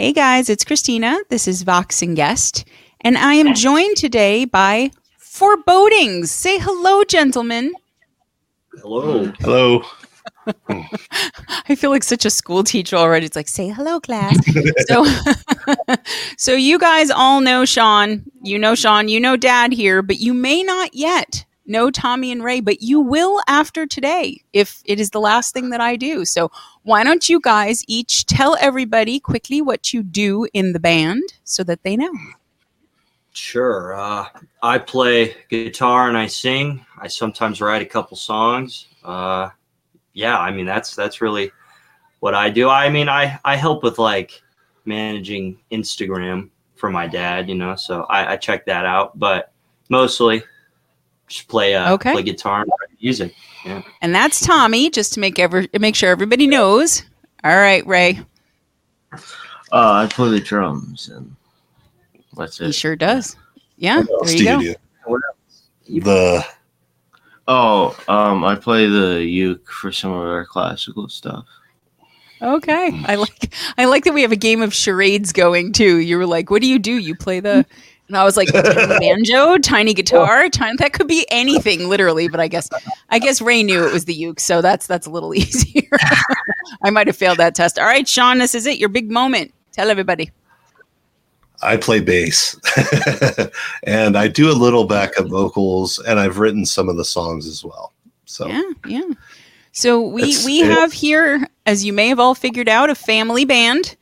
Hey guys, it's Christina. This is Vox and Guest, and I am joined today by Forebodings. Say hello, gentlemen. Hello. Hello. I feel like such a school teacher already. It's like, say hello, class. So you guys all know Sean. You know Sean. You know Dad here, but you may not yet know Tommy and Ray, but you will after today if it is the last thing that I do. So why don't you guys each tell everybody quickly what you do in the band so that they know. Sure. I play guitar and I sing. I sometimes write a couple songs. That's really what I do. I mean, I help with like managing Instagram for my dad, so I check that out, but mostly just play guitar and write music. Yeah. And that's Tommy, just to make sure everybody knows. All right, Ray. I play the drums and that's it. He sure does. Yeah, there you go. I play the uke for some of our classical stuff. Okay. I like that we have a game of charades going too. You were like, what do you do? You play the, and I was like, banjo, tiny guitar, that could be anything literally, but I guess Ray knew it was the uke, so that's a little easier. I might have failed that test. All right, Sean, this is it, your big moment. Tell everybody. I play bass and I do a little backup vocals, and I've written some of the songs as well. So, yeah. So we have here, as you may have all figured out, a family band.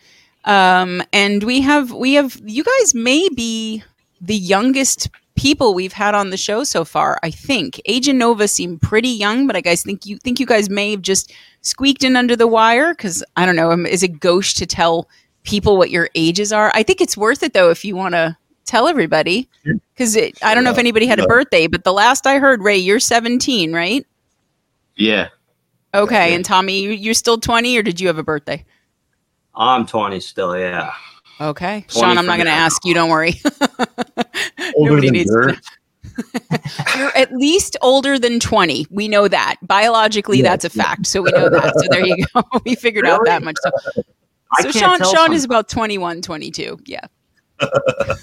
And we have, you guys may be the youngest people we've had on the show so far. I think Age and Nova seem pretty young, but I guys think you guys may have just squeaked in under the wire. 'Cause I don't know, is it gauche to tell people what your ages are? I think it's worth it though if you want to tell everybody, because I don't know if anybody had a birthday, but the last I heard, Ray, you're 17, right? Yeah. Okay, yeah. And Tommy, you're still 20, or did you have a birthday? I'm 20 still, yeah. Okay, Sean, I'm not going to ask you. Don't worry. Nobody needs to know. You're at least older than 20. We know that biologically, that's a fact. So we know that. So there you go. We figured out that much. So. So Sean is about 21, 22. Yeah. I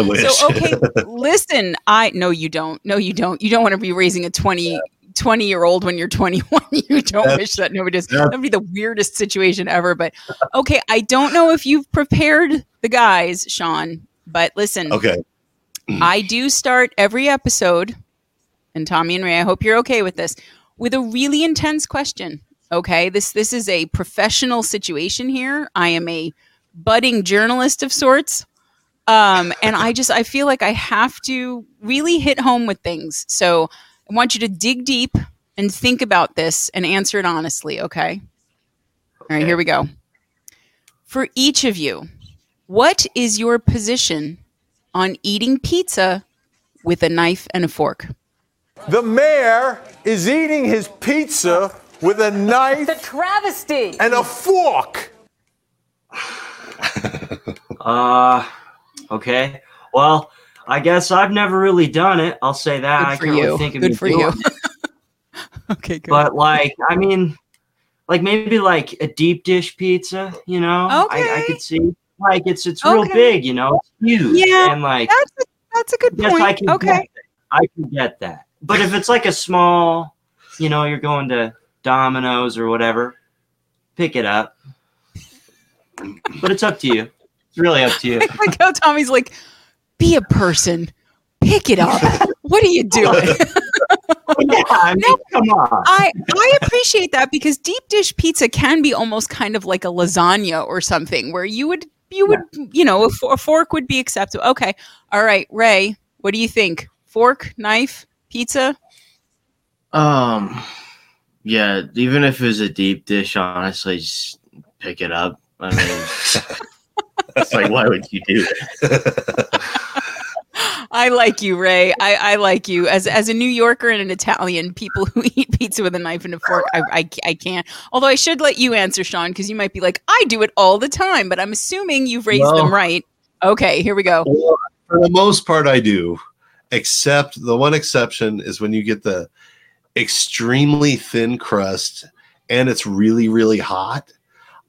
wish. So, okay, listen, No, you don't. You don't want to be raising a 20-year-old when you're 21. You don't wish that. Nobody does. That would be the weirdest situation ever. But, okay, I don't know if you've prepared the guys, Sean, but listen. Okay. I do start every episode, and Tommy and Ray, I hope you're okay with this, with a really intense question. Okay, this is a professional situation here. I am a budding journalist of sorts. And I feel like I have to really hit home with things. So I want you to dig deep and think about this and answer it honestly, okay? All right, here we go. For each of you, what is your position on eating pizza with a knife and a fork? The mayor is eating his pizza with a knife, the travesty, and a fork. Okay. Well, I guess I've never really done it. I'll say that. Good for I can't you. Really think of good for you. Okay. Good. But maybe like a deep dish pizza. Okay. I could see like it's real big. It's huge. Yeah. And like that's a good point. I can get that. But if it's like a small, you're going to Domino's or whatever, pick it up. But it's up to you. It's really up to you. I like how Tommy's like, be a person, pick it up. What are you doing? Come on. I appreciate that, because deep dish pizza can be almost kind of like a lasagna or something, where a fork would be acceptable. Okay. All right, Ray, what do you think? Fork, knife, pizza? Yeah, even if it was a deep dish, honestly, just pick it up. I mean, it's like, why would you do that? I like you, Ray. I like you. As a New Yorker and an Italian, people who eat pizza with a knife and a fork, I can't. Although I should let you answer, Sean, because you might be like, I do it all the time, but I'm assuming you've raised them right. Okay, here we go. Well, for the most part, I do. Except the one exception is when you get the extremely thin crust and it's really, really hot.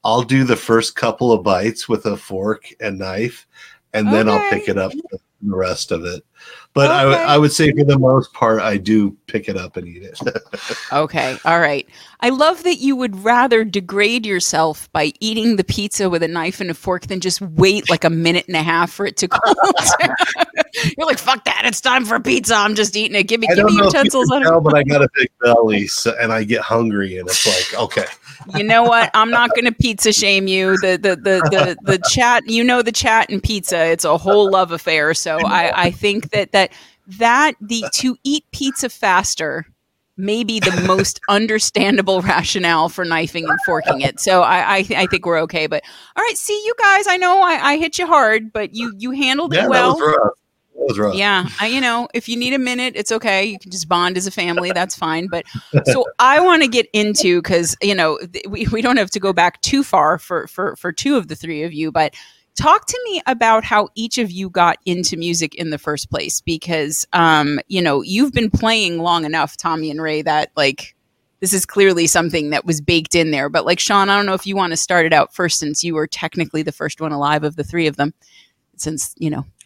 I'll do the first couple of bites with a fork and knife, and then I'll pick it up the rest of it. But I would say for the most part, I do pick it up and eat it. Okay. All right. I love that you would rather degrade yourself by eating the pizza with a knife and a fork than just wait like a minute and a half for it to cool. You're like, fuck that. It's time for pizza. I'm just eating it. Give me utensils. But I got a big belly and I get hungry and it's like, okay. You know what? I'm not going to pizza shame you. The chat, you know, the chat and pizza, it's a whole love affair. So I think that to eat pizza faster may be the most understandable rationale for knifing and forking it. So I think we're okay. But all right, see you guys. I know I hit you hard, but you handled it well. That was rough. Yeah, if you need a minute, it's okay. You can just bond as a family. That's fine. But so I want to get into, because we don't have to go back too far for two of the three of you, but. Talk to me about how each of you got into music in the first place, because, you've been playing long enough, Tommy and Ray, that like, this is clearly something that was baked in there. But like, Sean, I don't know if you want to start it out first, since you were technically the first one alive of the three of them, since,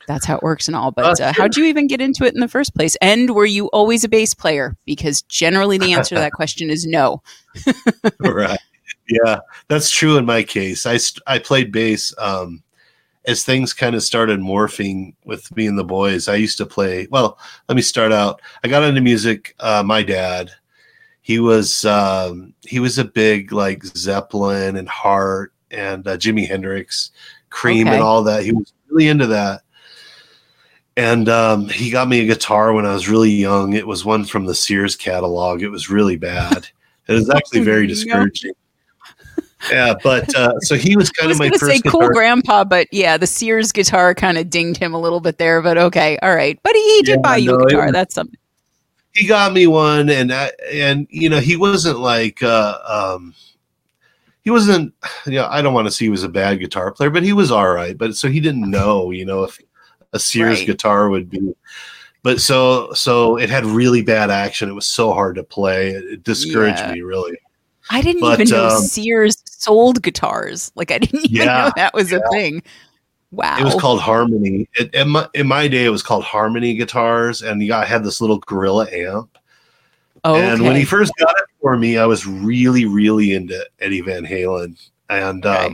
that's how it works and all. But how'd you even get into it in the first place? And were you always a bass player? Because generally the answer to that question is no. Right. Yeah, that's true in my case. I played bass. As things kind of started morphing with me and the boys, I used to play. Well, let me start out. I got into music. My dad, he was a big like Zeppelin and Heart and Jimi Hendrix, Cream and all that. He was really into that. And he got me a guitar when I was really young. It was one from the Sears catalog. It was really bad. It was actually very discouraging. Yeah, but so he was kind of my first. I was going to say cool grandpa, but yeah, the Sears guitar kind of dinged him a little bit there. But okay, all right. But he did buy you a guitar. That's something. He got me one, and he wasn't like he wasn't. I don't want to say he was a bad guitar player, but he was all right. But so he didn't know, if a Sears guitar would be. But so it had really bad action. It was so hard to play. It discouraged me really. I didn't even know Sears sold guitars. Like I didn't even know that was a thing. Wow. It was called Harmony. In my day, it was called Harmony guitars. And I had this little Gorilla amp. Oh, and when he first got it for me, I was really, really into Eddie Van Halen. And I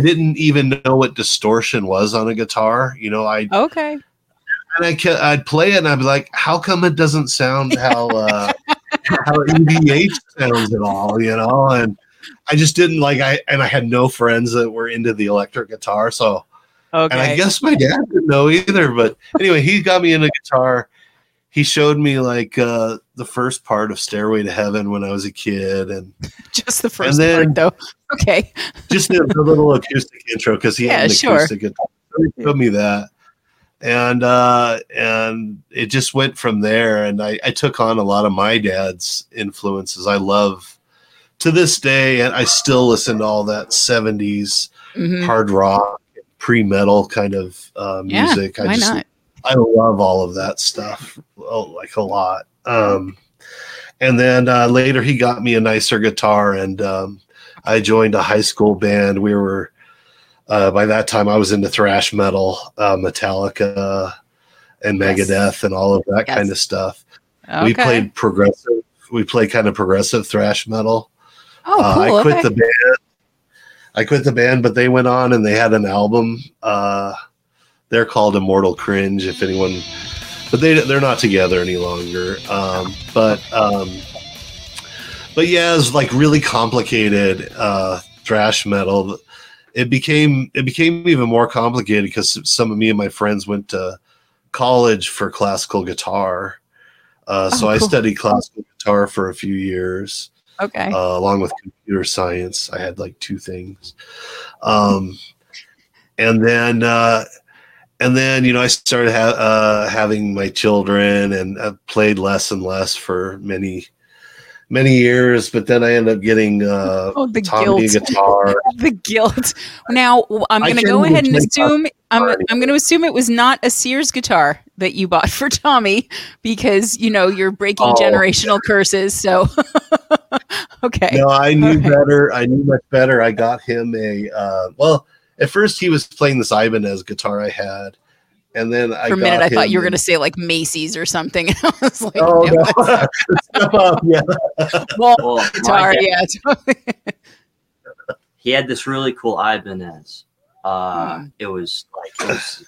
didn't even know what distortion was on a guitar. And I'd play it and I'd be like, how come it doesn't sound how EVH sounds at all, and I just didn't and I had no friends that were into the electric guitar, so and I guess my dad didn't know either, but anyway, he got me into guitar. He showed me the first part of Stairway to Heaven when I was a kid, and just the first part though. Okay, just the little acoustic intro because he had an acoustic guitar. So he showed me that. And it just went from there. And I took on a lot of my dad's influences. I love to this day, and I still listen to all that 70s hard rock, pre-metal kind of music. I love all of that stuff, a lot. And then later he got me a nicer guitar, and I joined a high school band. We were by that time, I was into thrash metal, Metallica and Megadeth and all of that kind of stuff. Okay. We played kind of progressive thrash metal. Oh, cool. I quit the band. But they went on and they had an album. They're called Immortal Cringe, if anyone. But they're not together any longer. But yeah, it was like really complicated thrash metal. It became even more complicated because some of me and my friends went to college for classical guitar. So I studied classical guitar for a few years. Okay. Along with computer science. I had like two things. And then I started having my children, and I played less and less for many years, but then I ended up getting the Tommy guitar. The guilt. Now I'm going to go ahead and assume I'm going to assume it was not a Sears guitar that you bought for Tommy, because you're breaking generational curses. So Okay. No, I knew better. I knew much better. I got him a, well, at first he was playing this Ibanez guitar I had. And then I for a minute, I thought you were going to say like Macy's or something. And I was like, oh, no. Step up, yeah. Well, guitar, yeah. He had this really cool Ibanez. It was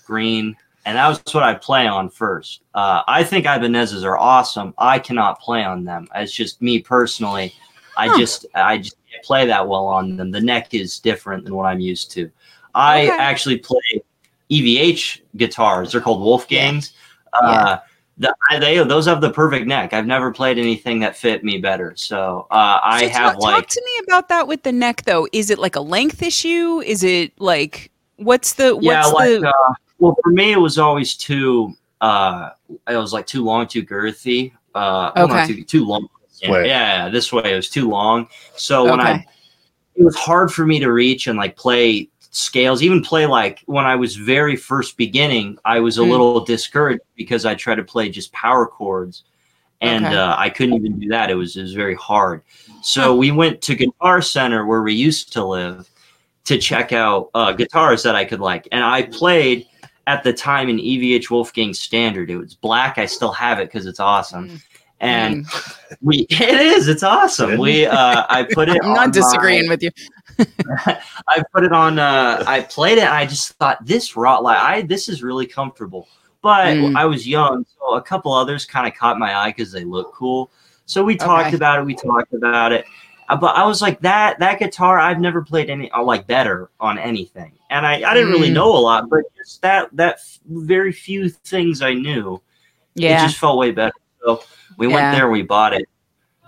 green. And that was what I play on first. I think Ibanezes are awesome. I cannot play on them. It's just me personally. I just can't play that well on them. The neck is different than what I'm used to. I actually play EVH guitars. They're called Wolfgangs. Those have the perfect neck. I've never played anything that fit me better. Talk to me about that with the neck, though. Is it like a length issue? Is it like Well, for me, it was always too long, too girthy. Too long. Yeah, this way it was too long. So it was hard for me to reach and like play scales, even play like when I was very first beginning, I was a little discouraged because I tried to play just power chords and I couldn't even do that. It was very hard. So we went to Guitar Center where we used to live to check out guitars that I could like. And I played at the time an EVH Wolfgang Standard. It was black. I still have it because it's awesome. And it's awesome. I put it. I'm not disagreeing with you. I put it on. I played it. And I just thought this is really comfortable. But I was young, so a couple others kind of caught my eye because they look cool. So we talked about it. But I was like that guitar. I've never played better on anything, and I didn't really know a lot, but just that very few things I knew. Yeah, it just felt way better. So we went there, we bought it,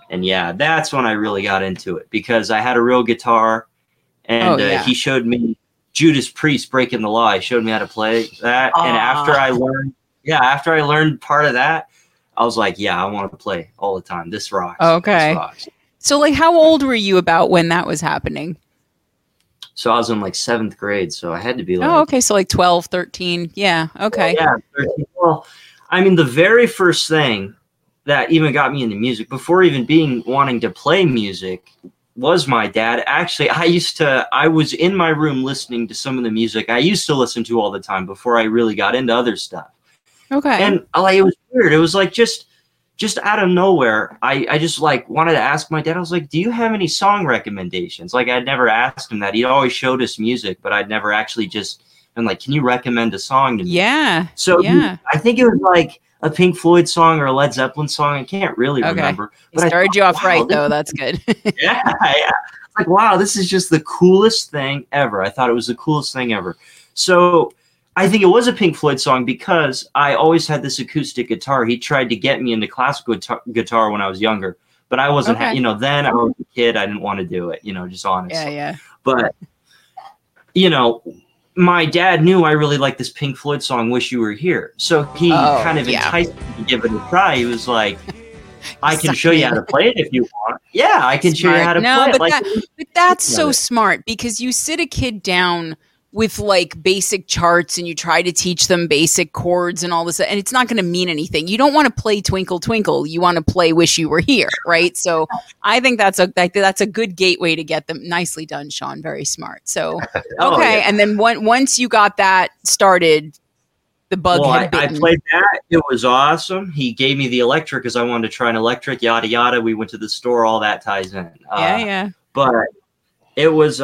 and that's when I really got into it because I had a real guitar, and he showed me Judas Priest Breaking the Law. He showed me how to play that, and after I learned part of that, I was like, I want to play all the time. This rocks. Okay. This rocks. So, like, how old were you about when that was happening? So I was in, like, 7th grade, so I had to be like... Oh, okay, so like 12, 13, yeah, okay. Yeah, 13. Well, I mean, the very first thing that even got me into music, before even wanting to play music, was my dad. Actually, I was in my room listening to some of the music I used to listen to all the time before I really got into other stuff. Okay. And, like, it was weird. It was, like, just out of nowhere, I just like wanted to ask my dad. I was like, do you have any song recommendations? Like I'd never asked him that. He'd always showed us music, but I'd never actually just been like, can you recommend a song to me? Yeah. So I think it was like a Pink Floyd song or a Led Zeppelin song. I can't really remember. But I started you off right, though. That's good. Yeah. Like, wow, this is just the coolest thing ever. I thought it was the coolest thing ever. So I think it was a Pink Floyd song because I always had this acoustic guitar. He tried to get me into classical guitar when I was younger, but I wasn't, then I was a kid. I didn't want to do it, just honestly. Yeah. But, my dad knew I really liked this Pink Floyd song, Wish You Were Here. So he kind of enticed me to give it a try. He was like, I can show you how to play it if you want. Yeah, I can show you how to play it. But that's so smart because you sit a kid down with like basic charts and you try to teach them basic chords and all this, and it's not going to mean anything. You don't want to play Twinkle Twinkle. You want to play Wish You Were Here, right? So I think that's a good gateway to get them. Nicely done, Sean. Very smart. So, okay. And then once you got that started, the bug had bitten. I played that. It was awesome. He gave me the electric because I wanted to try an electric, yada, yada. We went to the store. All that ties in. But it was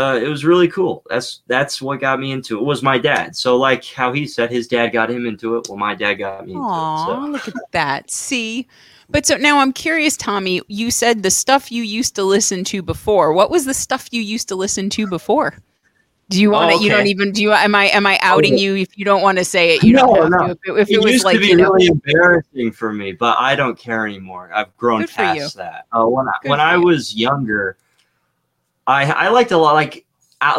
really cool. That's what got me into it. It was my dad. So like how he said his dad got him into it. Well, my dad got me into it. So. Look at that. See? But so now I'm curious, Tommy, you said the stuff you used to listen to before. What was the stuff you used to listen to before? Do you want to, am I outing you if you don't want to say it? You don't have to. If it was used like, to be really embarrassing for me, but I don't care anymore. I've grown past that. When I was younger, I liked a lot,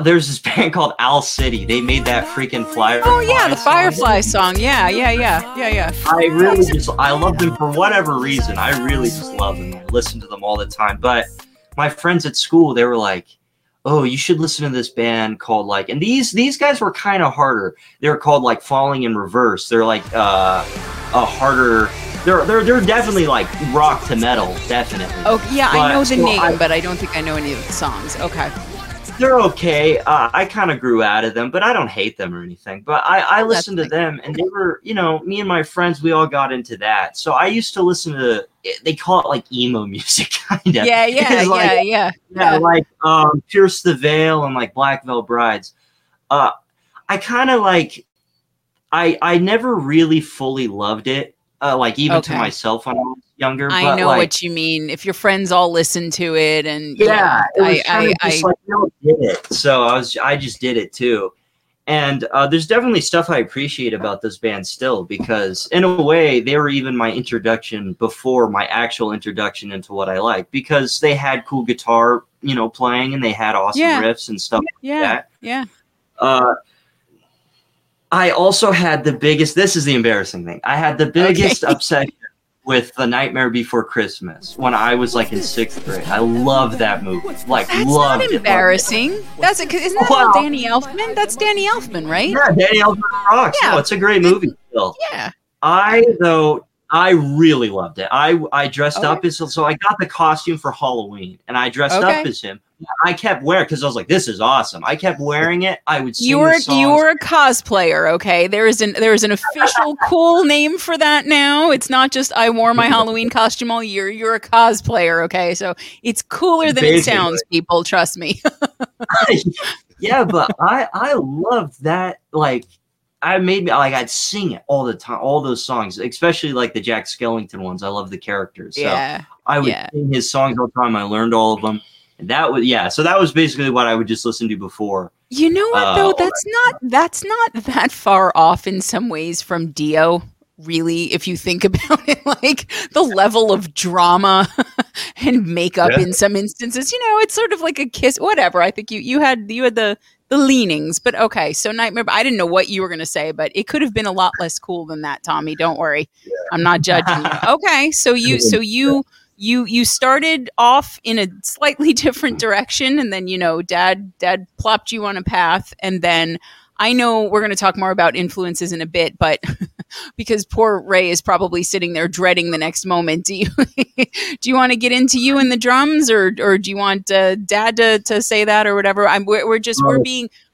there's this band called Owl City. They made that freaking Firefly the Firefly song. Yeah. I love them for whatever reason. I really just love them. I listen to them all the time. But my friends at school, they were like, oh, you should listen to this band called and these guys were kind of harder. They were called Falling in Reverse. They're like a harder... They're definitely like rock to metal, definitely. Oh yeah, but I know the name, but I don't think I know any of the songs. Okay. They're okay. I kind of grew out of them, but I don't hate them or anything. But I listened to them, and they were, you know, me and my friends, we all got into that. So I used to listen to, they call it like emo music, kind of. Yeah. Like Pierce the Veil and like Black Veil Brides. I kind of like, I never really fully loved it. Like even to myself when I was younger. I know like, what you mean. If your friends all listen to it, and I did it. So I just did it too. And there's definitely stuff I appreciate about this band still, because in a way they were even my introduction before my actual introduction into what I like, because they had cool guitar, you know, playing, and they had awesome riffs and stuff like that. Yeah. I also had the biggest, this is the embarrassing thing, I had the biggest obsession with The Nightmare Before Christmas when I was like in 6th grade. I love that movie. Like, That's not embarrassing. That's it. Isn't that Danny Elfman? That's Danny Elfman, right? Yeah, Danny Elfman rocks. Yeah. No, it's a great movie still. Yeah. I really loved it. I dressed up as, so I got the costume for Halloween, and I dressed up as him. I kept wearing, because I was like, this is awesome. I kept wearing it. I would sing the songs. You were a cosplayer, okay? There is an official cool name for that now. It's not just I wore my Halloween costume all year. You're a cosplayer, okay? So it's cooler than it sounds, people. Trust me. Yeah, but I loved that. Like, I'd sing it all the time, all those songs, especially like the Jack Skellington ones. I love the characters. So I would sing his songs all the time. I learned all of them. So that was basically what I would just listen to before. You know what though? That's not that far off in some ways from Dio, really, if you think about it, like the level of drama and makeup in some instances. You know, it's sort of like a Kiss, whatever. I think you had the leanings, but okay. So Nightmare, I didn't know what you were going to say, but it could have been a lot less cool than that, Tommy. Don't worry. Yeah. I'm not judging you. Okay. You started off in a slightly different direction, and then, you know, dad plopped you on a path. And then I know we're going to talk more about influences in a bit, but because poor Ray is probably sitting there dreading the next moment. Do you want to get into you and the drums, or do you want dad to say that or whatever?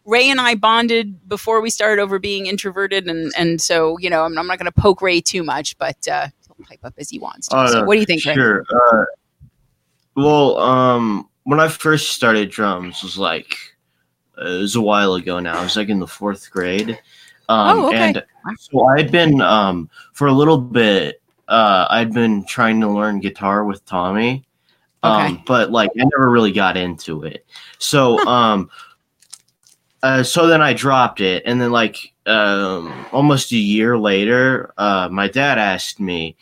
Ray and I bonded before we started over being introverted. And so, you know, I'm not going to poke Ray too much, but, pipe up as he wants to. So what do you think, Ray? Sure. When I first started drums was like it was a while ago now. I was like in the 4th grade. And so I'd been for a little bit I'd been trying to learn guitar with Tommy. But like I never really got into it. So so then I dropped it, and then like almost a year later, my dad asked me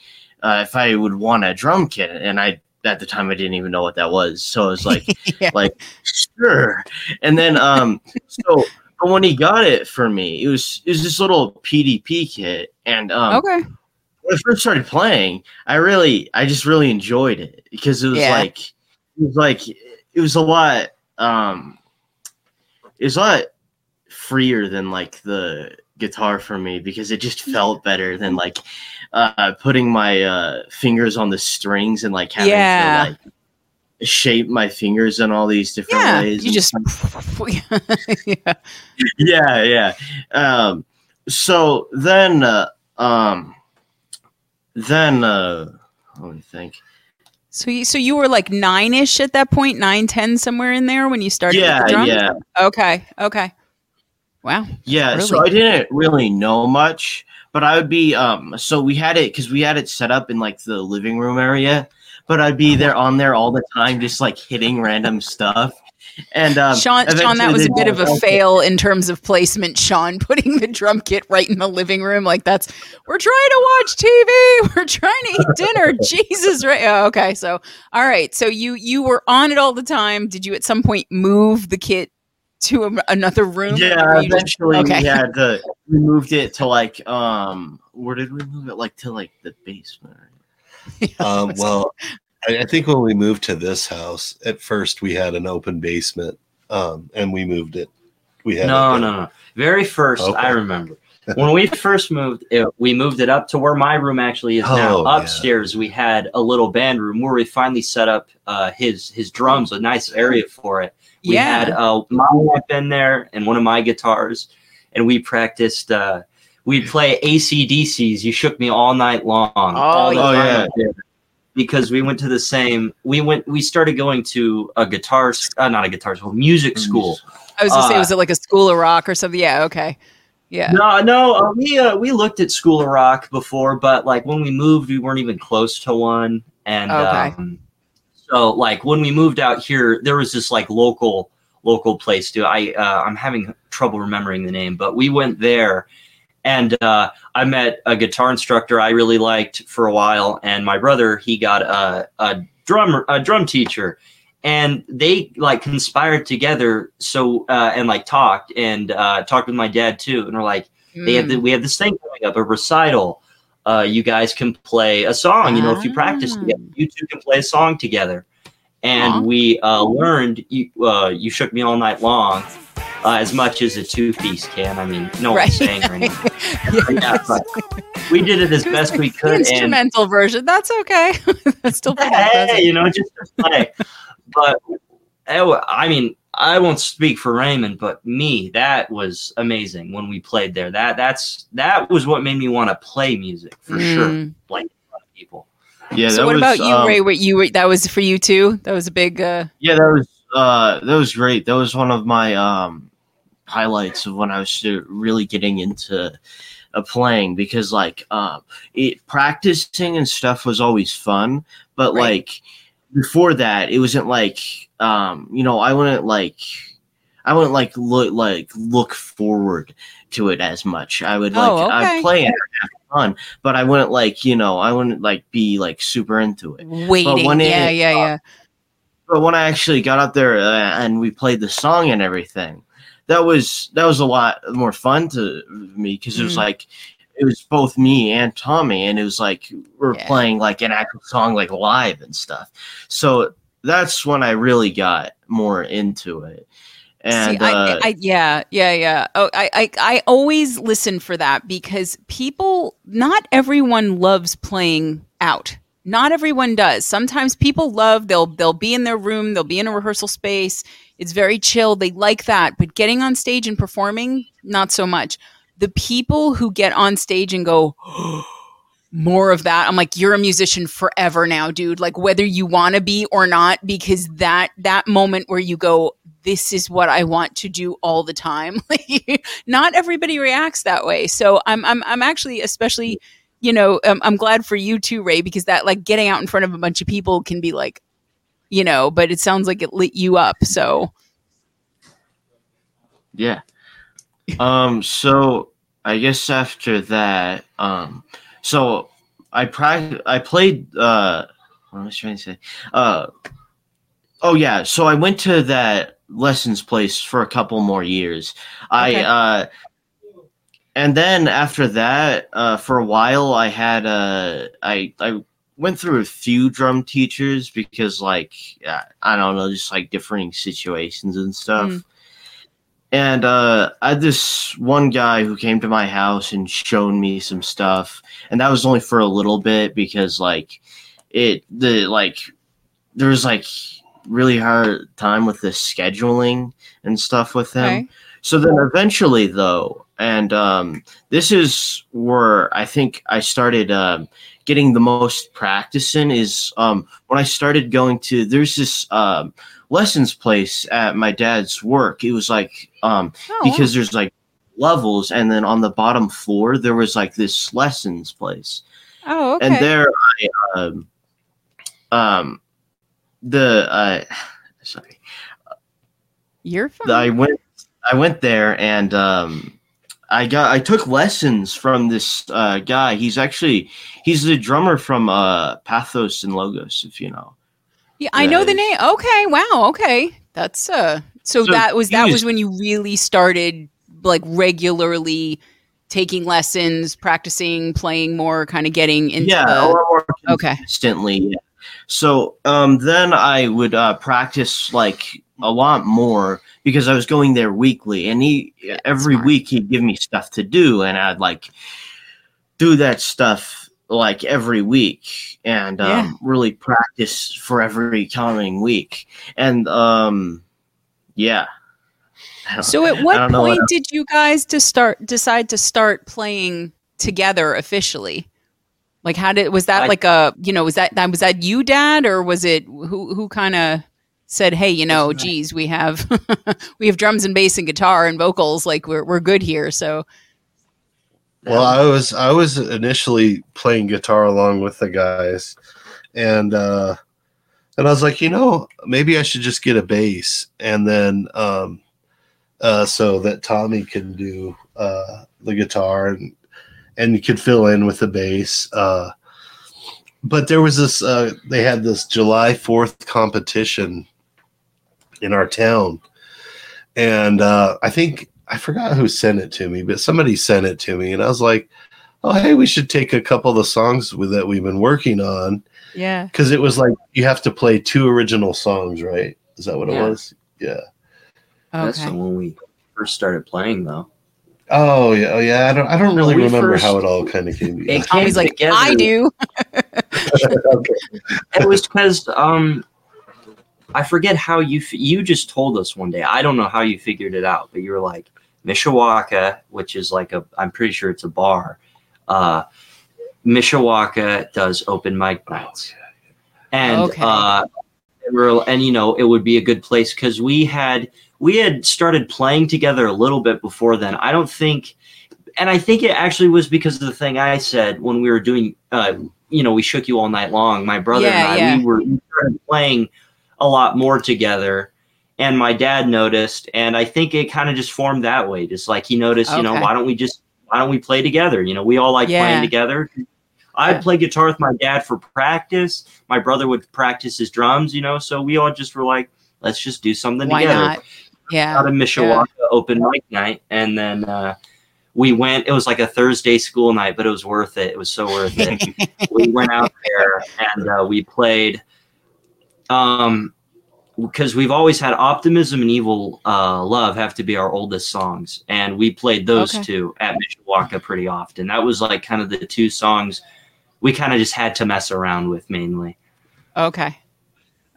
if I would want a drum kit, and at the time I didn't even know what that was, so I was like, sure. And then but when he got it for me, it was this little PDP kit, and when I first started playing, I just really enjoyed it because it was a lot freer than like the guitar for me, because it just felt better than like putting my fingers on the strings and like having to like shape my fingers in all these different ways. You just so then let me think. So you were like 9-ish at that point, 9, 10 somewhere in there when you started with the drums? Okay. Wow. Yeah, really? So I didn't really know much, but I would be so we had it, because we had it set up in like the living room area, but I'd be there all the time just like hitting random stuff. And Sean, that was a bit of a fail in terms of placement, Sean, putting the drum kit right in the living room. Like we're trying to watch TV. We're trying to eat dinner. Jesus, right. Oh, okay. So, all right. So you were on it all the time. Did you at some point move the kit to another room? Yeah, eventually we moved it to like, where did we move it? Like to like the basement. Yeah, I think when we moved to this house, at first we had an open basement, and we moved it. We had very first. Okay. I remember. When we first moved, we moved it up to where my room actually is now. Upstairs, we had a little band room where we finally set up his drums, a nice area for it. We had my amp in there and one of my guitars, and we practiced. We'd play AC/DC's "You Shook Me All Night Long." Because we went to the same. We started going to a guitar, not a guitar school, music school. I was gonna say, was it like a School of Rock or something? Yeah. Okay. Yeah. No. We looked at School of Rock before, but like when we moved, we weren't even close to one. And so, like when we moved out here, there was this like local place too. I'm having trouble remembering the name, but we went there, and I met a guitar instructor I really liked for a while, and my brother he got a drum teacher. And they like conspired together, so and like talked with my dad too. And we're like, we have this thing coming up, a recital. You guys can play a song, you know, if you practice together, you two can play a song together. And we learned "You Shook Me All Night Long" as much as a two-piece can. I mean, no one's saying or anything. But we did it as best we could. Instrumental version, that's okay. That's still hey, you know, just to play. But I mean, I won't speak for Raymond, but me, that was amazing when we played there. That was what made me want to play music for sure, like people. Yeah. So what about you, Ray? That was for you too? That was a big. Yeah, that was great. That was one of my highlights of when I was really getting into playing, because like practicing and stuff was always fun, but like. Before that, it wasn't like, you know, I wouldn't look forward to it as much. I would I'd play it and have fun, but I wouldn't be like super into it. Waiting, But when I actually got up there and we played the song and everything, that was a lot more fun to me, because it was like. It was both me and Tommy, and it was like we're playing like an actual song like live and stuff. So that's when I really got more into it. And I always listen for that, because not everyone loves playing out. Not everyone does. Sometimes people they'll be in their room, they'll be in a rehearsal space. It's very chill. They like that, but getting on stage and performing, not so much. The people who get on stage and go, oh, more of that. I'm like, you're a musician forever now, dude. Like whether you want to be or not, because that moment where you go, this is what I want to do all the time. Not everybody reacts that way. So I'm actually, especially, you know, I'm glad for you too, Ray, because that like getting out in front of a bunch of people can be like, you know, but it sounds like it lit you up. So. Yeah. So. I guess after that, so I played, what was I trying to say? So I went to that lessons place for a couple more years. Okay. And then after that, for a while I had, I went through a few drum teachers, because like, I don't know, just like differing situations and stuff. And I had this one guy who came to my house and showed me some stuff, and that was only for a little bit, because like there was like really hard time with the scheduling and stuff with him. Okay. So then eventually though, and this is where I think I started getting the most practice in, is when I started going to, there's this lessons place at my dad's work. It was like because there's like levels, and then on the bottom floor there was like this lessons place. Oh, okay. And there I sorry. You're fine. I went there, and I took lessons from this guy. He's the drummer from Pathos and Logos, if you know. Yeah, I know the name. Okay, wow. Okay, that's so that was when you really started like regularly taking lessons, practicing, playing more, kind of getting into more consistently. Okay. Yeah. So then I would practice like a lot more, because I was going there weekly, and every week he'd give me stuff to do, and I'd like do that stuff like every week and really practice for every coming week. And So at what point did you guys decide to start playing together officially? Like was that you, Dad, or was it who kind of said, hey, geez, we have drums and bass and guitar and vocals, like we're good here. So. Well, I was initially playing guitar along with the guys, and I was like, maybe I should just get a bass, and then so that Tommy can do the guitar and you could fill in with the bass. But there was this they had this July 4th competition in our town, and I think. I forgot who sent it to me, but somebody sent it to me, and I was like, oh, hey, we should take a couple of the songs that we've been working on. Yeah. Because it was like, you have to play 2 original songs, right? Is that what it was? Yeah. Okay. That's not when we first started playing, though. Oh, yeah. Oh, yeah. I don't really remember how it all kind of came together. I was like, I do. Okay. It was because, I forget how you just told us one day. I don't know how you figured it out, but you were like, Mishawaka, which is like I'm pretty sure it's a bar. Mishawaka does open mic nights. And, it would be a good place because we had started playing together a little bit before then. I don't think, and I think it actually was because of the thing I said when we were doing, we shook you all night long. My brother and I, we started playing a lot more together, and my dad noticed, and I think it kind of just formed that way. Just like he noticed, why don't we play together? We all like playing together. I'd play guitar with my dad for practice. My brother would practice his drums, so we all just were like, let's just do something together. Why not? Yeah. Out of Mishawaka open mic night. And then, we went, it was like a Thursday school night, but it was worth it. It was so worth it. We went out there and, we played, because we've always had Optimism and Evil Love have to be our oldest songs. And we played those two at Mishawaka pretty often. That was like kind of the 2 songs we kind of just had to mess around with mainly. Okay.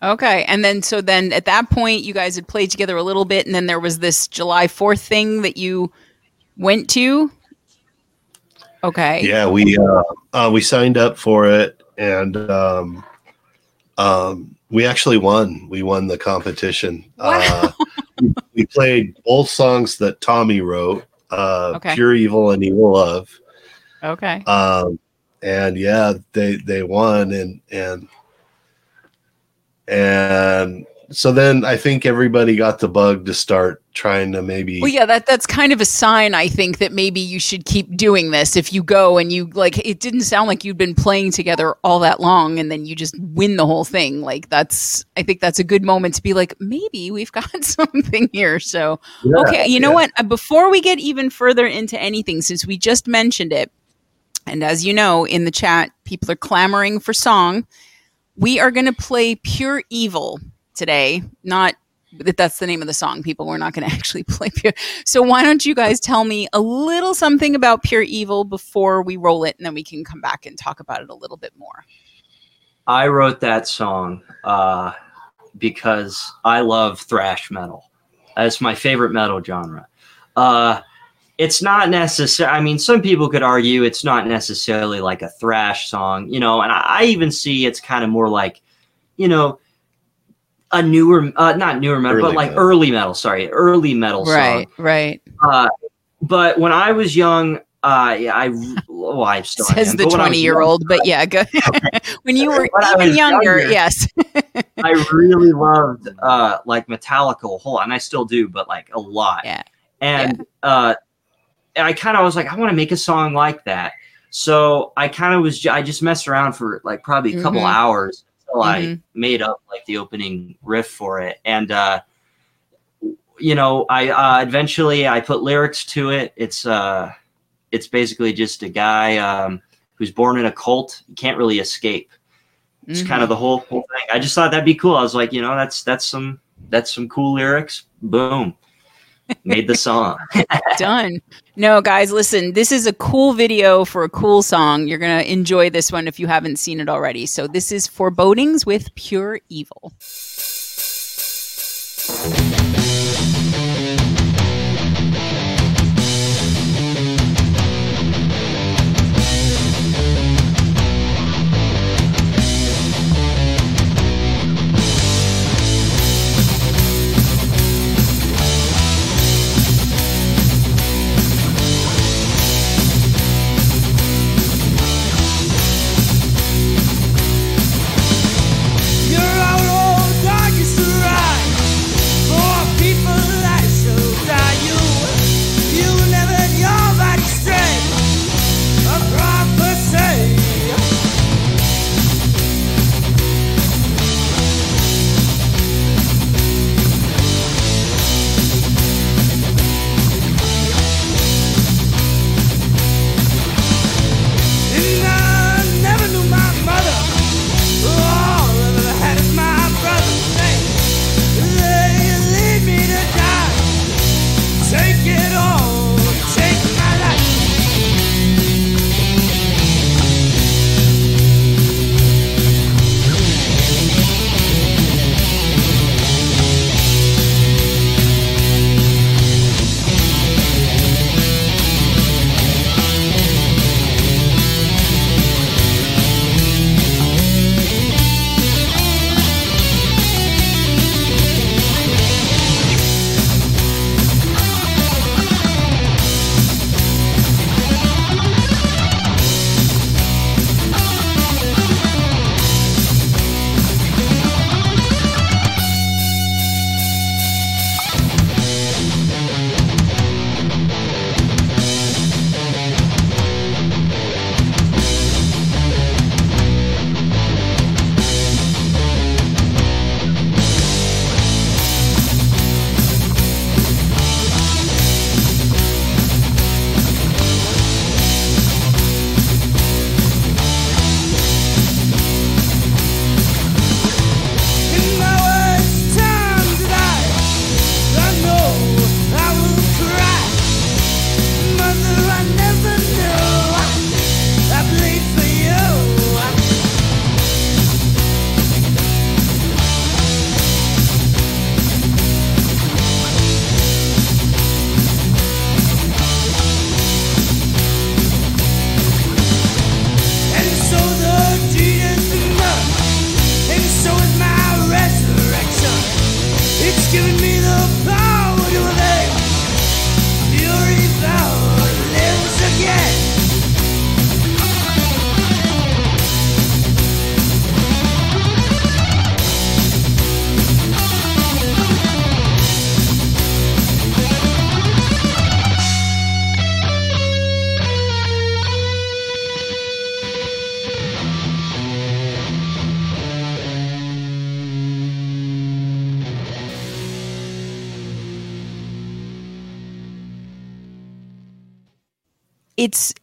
And then, so at that point you guys had played together a little bit, and then there was this July 4th thing that you went to. Okay. Yeah. We signed up for it, and, we actually won. We won the competition. Wow. We played both songs that Tommy wrote, Pure Evil and Evil Love. Okay. And they won. And so then I think everybody got the bug to start trying to maybe. Well, yeah, that's kind of a sign, I think, that maybe you should keep doing this. If you go and you like, it didn't sound like you'd been playing together all that long, and then you just win the whole thing. Like I think that's a good moment to be like, maybe we've got something here. So, what? Before we get even further into anything, since we just mentioned it, and as you know, in the chat, people are clamoring for song. We are going to play Pure Evil today, not that that's the name of the song, people. We're not going to actually play Pure. So why don't you guys tell me a little something about Pure Evil before we roll it, and then we can come back and talk about it a little bit more. I wrote that song because I love thrash metal. It's my favorite metal genre. It's not necessary. I mean, some people could argue it's not necessarily like a thrash song, and I even see it's kind of more like, a newer, not newer metal, but like early metal. Sorry, early metal song. Right. But when I was young, I still says am, the 20-year-old. But yeah, good. When you were even younger, yes. I really loved like Metallica a whole lot, and I still do, but like a lot. Yeah. And I kind of was like, I want to make a song like that. So I kind of was. I just messed around for like probably a couple hours. I made up like the opening riff for it, and I eventually I put lyrics to it. It's basically just a guy who's born in a cult, he can't really escape. It's kind of the whole thing. I just thought that'd be cool. I was like, that's some that's some cool lyrics. Boom. Made the song. Done. No, guys, listen, this is a cool video for a cool song. You're going to enjoy this one if you haven't seen it already. So this is Forebodings with Pure Evil.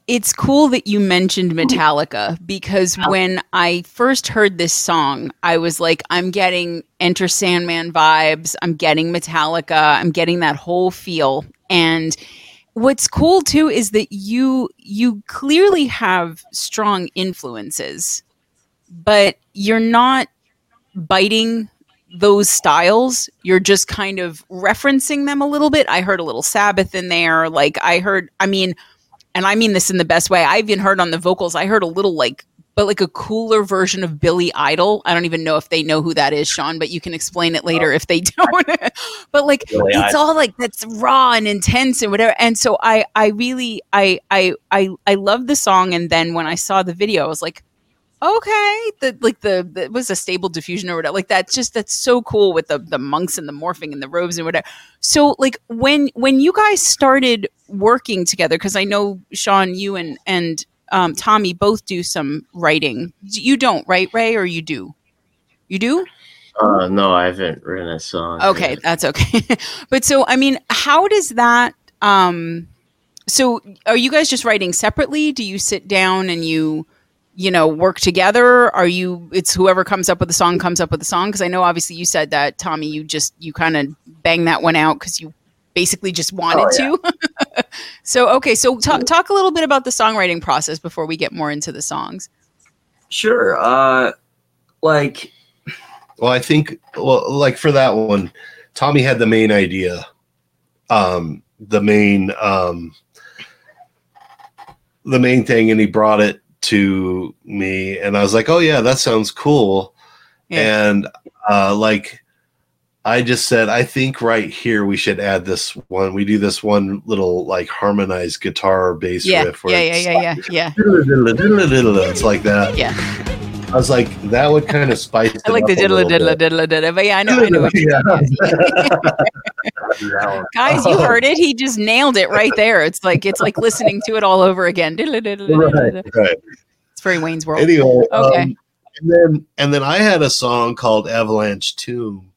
It's cool that you mentioned Metallica, because when I first heard this song, I was like, I'm getting Enter Sandman vibes. I'm getting Metallica. I'm getting that whole feel. And what's cool too is that you clearly have strong influences, but you're not biting those styles. You're just kind of referencing them a little bit. I heard a little Sabbath in there. And I mean this in the best way. I even heard on the vocals, I heard a little like a cooler version of Billy Idol. I don't even know if they know who that is, Sean, but you can explain it later if they don't. But like, Billy it's Idol. All like that's raw and intense and whatever. And so I really love the song. And then when I saw the video, I was like, okay, it was a Stable Diffusion or whatever. Like that's so cool with the monks and the morphing and the robes and whatever. So like when you guys started working together, because I know Sean, you and Tommy both do some writing. You don't write, Ray, or you do? You do? No, I haven't written a song. Okay, yet. That's okay. But so I mean, how does that? So are you guys just writing separately? Do you sit down and you you know, work together? Are you, it's whoever comes up with the song comes up with the song? Because I know obviously you said that, Tommy, you kind of bang that one out because you basically just wanted to. So, okay. So talk a little bit about the songwriting process before we get more into the songs. Sure. I think for that one, Tommy had the main idea, the main thing, and he brought it to me, and I was like, "Oh yeah, that sounds cool." Yeah. And I just said, "I think right here we should add this one. We do this one little harmonized guitar bass riff." Yeah. It's like that. Yeah. I was like, that would kind of spice it up. I like the diddle, but yeah, I know. Yeah. Guys, you heard it. He just nailed it right there. It's like listening to it all over again. Right. It's very Wayne's World. Anyway, okay. And then I had a song called Avalanche Tomb,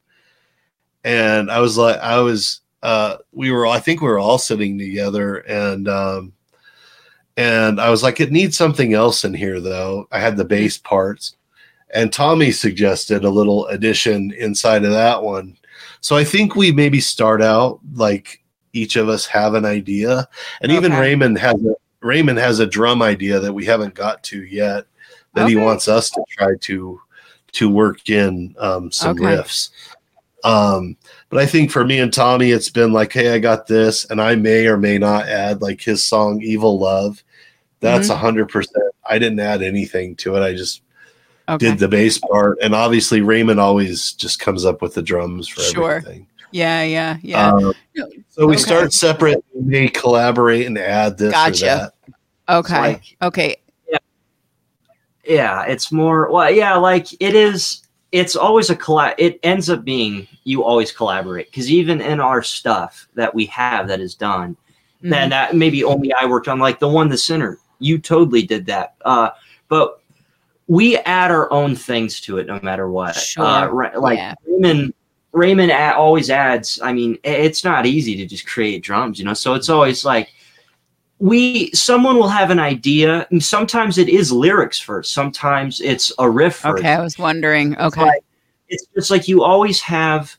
and I was like, we were all sitting together, and I was like, it needs something else in here, though. I had the bass parts. And Tommy suggested a little addition inside of that one. So I think we maybe start out like each of us have an idea. And even Raymond has a drum idea that we haven't got to yet that he wants us to try to work in some riffs. But I think for me and Tommy, it's been like, hey, I got this, and I may or may not add his song Evil Love. That's 100%. I didn't add anything to it. I just did the bass part. And obviously Raymond always just comes up with the drums for everything. Yeah. So we start separate, and they collaborate and add this or that. Okay. Yeah, it's more, it is. It's always a collab. It ends up being you always collaborate, because even in our stuff that we have that is done, then that maybe only I worked on, like the one, The Sinner. You totally did that, but we add our own things to it no matter what. Sure. Raymond always adds. I mean, it's not easy to just create drums, So it's always like someone will have an idea, and sometimes it is lyrics first, sometimes it's a riff first. I was wondering. It's just like you always have,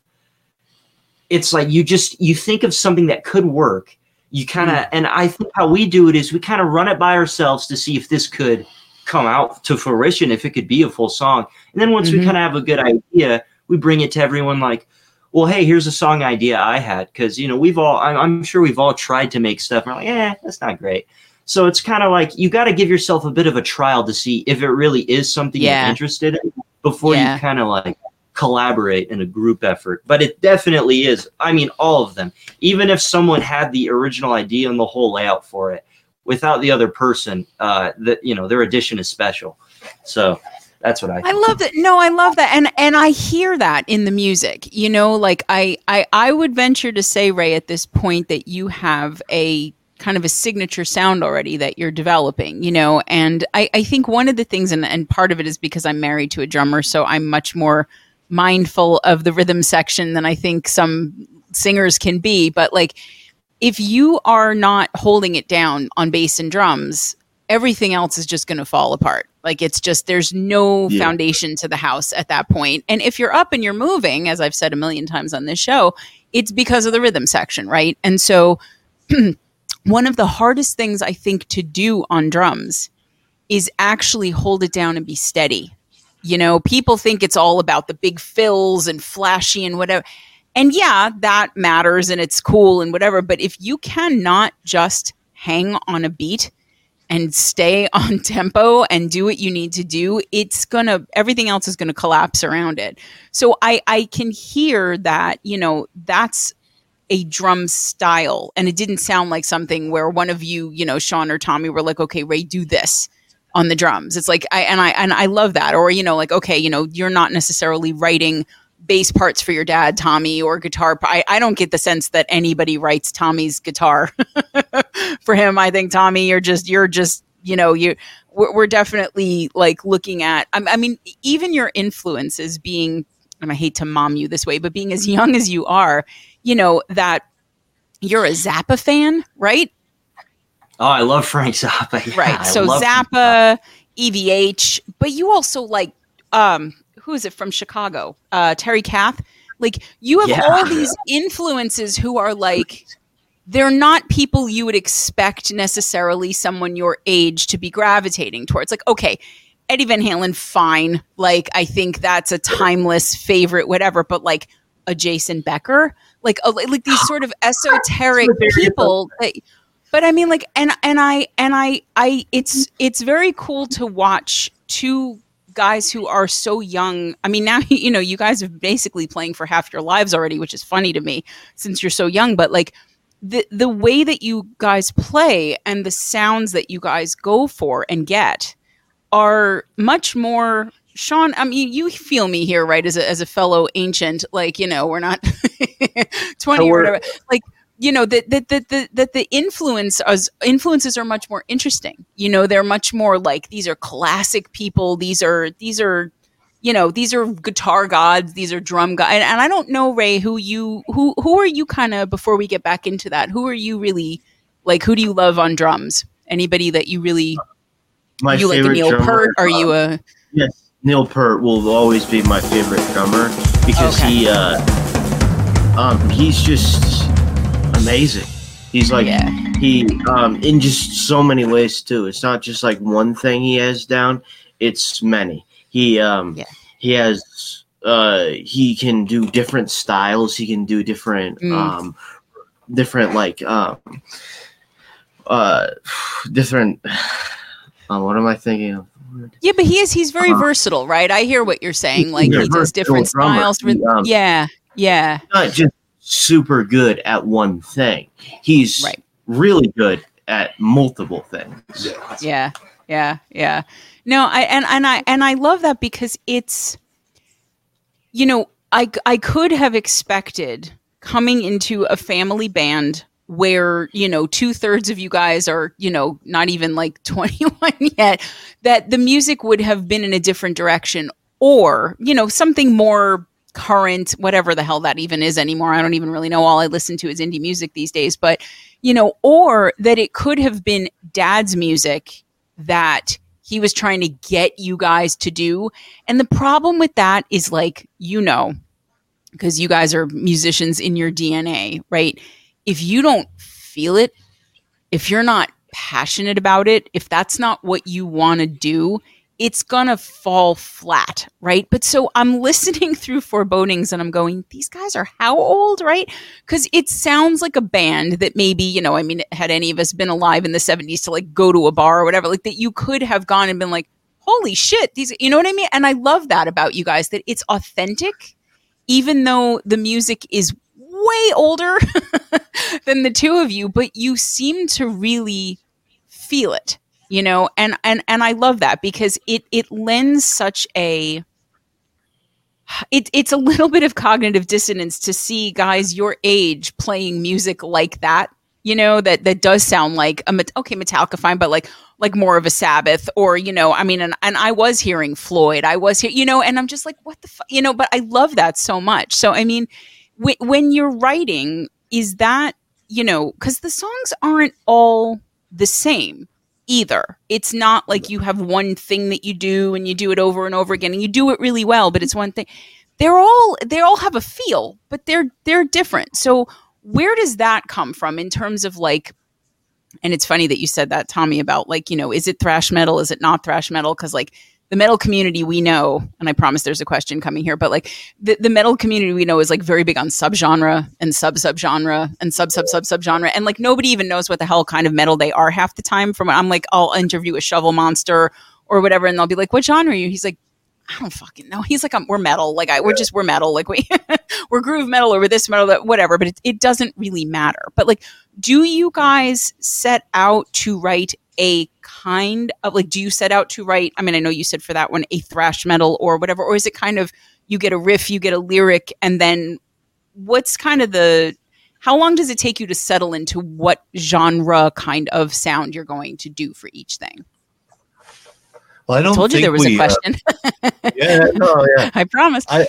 it's like you think of something that could work, you kind of, and I think how we do it is we kind of run it by ourselves to see if this could come out to fruition, if it could be a full song. And then once we kind of have a good idea, we bring it to everyone like, well, hey, here's a song idea I had, because I'm sure we've all tried to make stuff, and we're like, that's not great. So it's kind of like you got to give yourself a bit of a trial to see if it really is something you're interested in before you kind of collaborate in a group effort. But it definitely is. I mean, all of them. Even if someone had the original idea and the whole layout for it, without the other person, their addition is special. So. That's what I love that. No, I love that. And I hear that in the music, I would venture to say, Ray, at this point that you have a kind of a signature sound already that you're developing, and I think one of the things, and part of it is because I'm married to a drummer, so I'm much more mindful of the rhythm section than I think some singers can be. But if you are not holding it down on bass and drums, everything else is just going to fall apart. It's just, there's no foundation to the house at that point. And if you're up and you're moving, as I've said a million times on this show, it's because of the rhythm section, right? And so one of the hardest things I think to do on drums is actually hold it down and be steady. People think it's all about the big fills and flashy and whatever. And yeah, that matters and it's cool and whatever. But if you cannot just hang on a beat and stay on tempo and do what you need to do, everything else is going to collapse around it. So I can hear that, that's a drum style. And it didn't sound like something where one of you, Sean or Tommy were like, okay, Ray, do this on the drums. It's like, I love that. Or, you're not necessarily writing bass parts for your dad, Tommy, or guitar. I don't get the sense that anybody writes Tommy's guitar for him. I think, Tommy, we're definitely looking at, I mean, even your influences being, and I hate to mom you this way, but being as young as you are, that you're a Zappa fan, right? Oh, I love Frank Zappa. Yeah, right. So Zappa, EVH, but you also like, who is it from Chicago? Terry Kath. Like, you have all these influences who are like, they're not people you would expect necessarily someone your age to be gravitating towards. Like, okay, Eddie Van Halen, fine. Like, I think that's a timeless favorite, whatever. But like a Jason Becker, like these sort of esoteric people. But I mean, like, and I, it's very cool to watch two guys who are so young. I mean, now, you know, you guys are basically playing for half your lives already, which is funny to me since you're so young, but like the way that you guys play and the sounds that you guys go for and get are much more, Sean, I mean, you feel me here, right? As a fellow ancient, like, you know, we're not 20 or whatever, like, you know, that the influences are much more interesting. You know, they're much more like, these are classic people. These are, you know, these are guitar gods. These are drum gods. And I don't know, Ray, who are you kind of, before we get back into that, who are you really, like, who do you love on drums? Anybody that you really, you like a Neil Peart? Are you a... Yes, Neil Peart will always be my favorite drummer because he's just... amazing. He's like in just so many ways too. It's not just like one thing he has down, it's many. He can do different styles, he can do different what am I thinking of? Yeah, but he's very versatile, right? I hear what you're saying. Like, he does different styles. Yeah. Not just super good at one thing. He's really good at multiple things. Yeah. No, I love that because it's, you know, I could have expected coming into a family band where, you know, 2/3 of you guys are, you know, not even like 21 yet, that the music would have been in a different direction or, you know, something more current, whatever the hell that even is anymore. I don't even really know. All I listen to is indie music these days, but, you know, or that it could have been dad's music that he was trying to get you guys to do. And the problem with that is, like, you know, because you guys are musicians in your DNA, right? If you don't feel it, if you're not passionate about it, if that's not what you want to do, it's going to fall flat, right? But so I'm listening through Forebodings and I'm going, these guys are how old, right? Because it sounds like a band that maybe, you know, I mean, had any of us been alive in the 70s to like go to a bar or whatever, like that you could have gone and been like, holy shit, these, you know what I mean? And I love that about you guys, that it's authentic, even though the music is way older than the two of you, but you seem to really feel it. You know, and I love that because it lends such a, it's a little bit of cognitive dissonance to see guys your age playing music like that, you know, that does sound like Metallica, fine, but like more of a Sabbath or, you know, I mean, and I was hearing Floyd, you know, and I'm just like, what the fuck, you know, but I love that so much. So, I mean, when you're writing, is that, you know, because the songs aren't all the same either. It's not like you have one thing that you do and you do it over and over again and you do it really well, but it's one thing. They all have a feel, but they're different. So where does that come from in terms of like, and it's funny that you said that, Tommy, about like, you know, is it thrash metal? Is it not thrash metal? Cause like the metal community we know, and I promise there's a question coming here, but like the metal community we know is like very big on subgenre and sub-subgenre and sub-sub-sub-subgenre. And like nobody even knows what the hell kind of metal they are half the time. From I'm like, I'll interview a Shovel Monster or whatever, and they'll be like, what genre are you? He's like, I don't fucking know. He's like, we're metal. Like we're metal. Like we're groove metal or we're this metal, that whatever. But it doesn't really matter. But like, do you guys set out to write a kind of like, do you set out to write, I mean, I know you said for that one, a thrash metal or whatever, or is it kind of, you get a riff, you get a lyric, and then what's kind of how long does it take you to settle into what genre kind of sound you're going to do for each thing? Well, I told you there was a question. I promised. I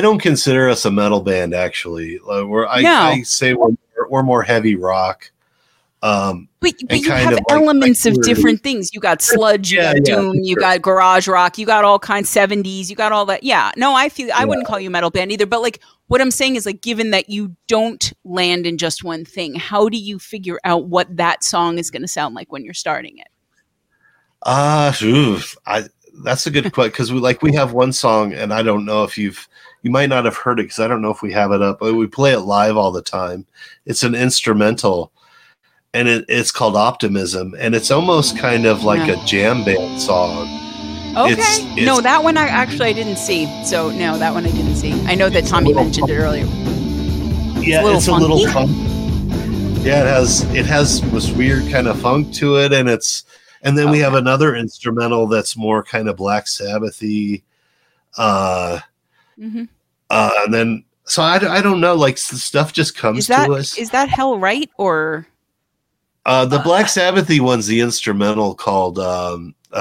don't consider us a metal band, actually. I say we're more heavy rock. But you have of elements like, of different things. You got sludge, you got doom, you got garage rock, you got all kinds 70s, you got all that. Yeah, no, I wouldn't call you a metal band either. But like what I'm saying is like, given that you don't land in just one thing, how do you figure out what that song is going to sound like when you're starting it? That's a good question, because we have one song, and I don't know if you might not have heard it because I don't know if we have it up. We play it live all the time. It's an instrumental, and it's called Optimism, and it's almost kind of like a jam band song. Okay, no, that one I didn't see. So no, that one I didn't see. I know that Tommy mentioned it earlier. Yeah, it's a little funk. Yeah, it has this weird kind of funk to it, and it's. And then we have another instrumental that's more kind of Black Sabbath-y. And then, so I don't know, like the stuff just comes to us. Is that Hell Right or? The Black Sabbath-y one's the instrumental called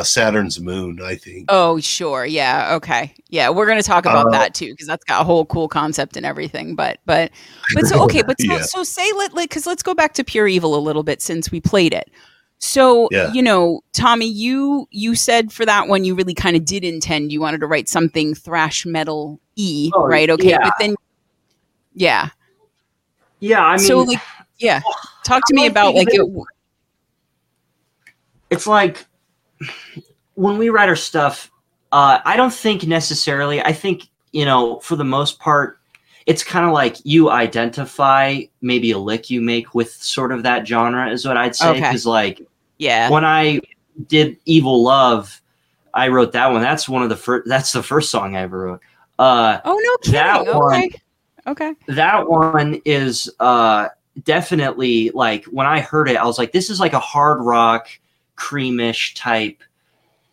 Saturn's Moon, I think. Oh, sure. Yeah. Okay. Yeah. We're going to talk about that too, because that's got a whole cool concept and everything. But so, okay. But so say, because let's go back to Pure Evil a little bit since we played it. So, Tommy, you said for that one, you really kind of did intend, you wanted to write something thrash metal-y, right? Okay. Yeah. But then, yeah. I mean, so like, talk to me about like, it's like when we write our stuff, I don't think necessarily, I think, for the most part, it's kind of like you identify maybe a lick you make with sort of that genre is what I'd say. Okay. 'Cause like, when I did Evil Love, I wrote that one. That's the first song I ever wrote. No kidding. That one, okay. That one is definitely like when I heard it, I was like, this is like a hard rock, creamish type.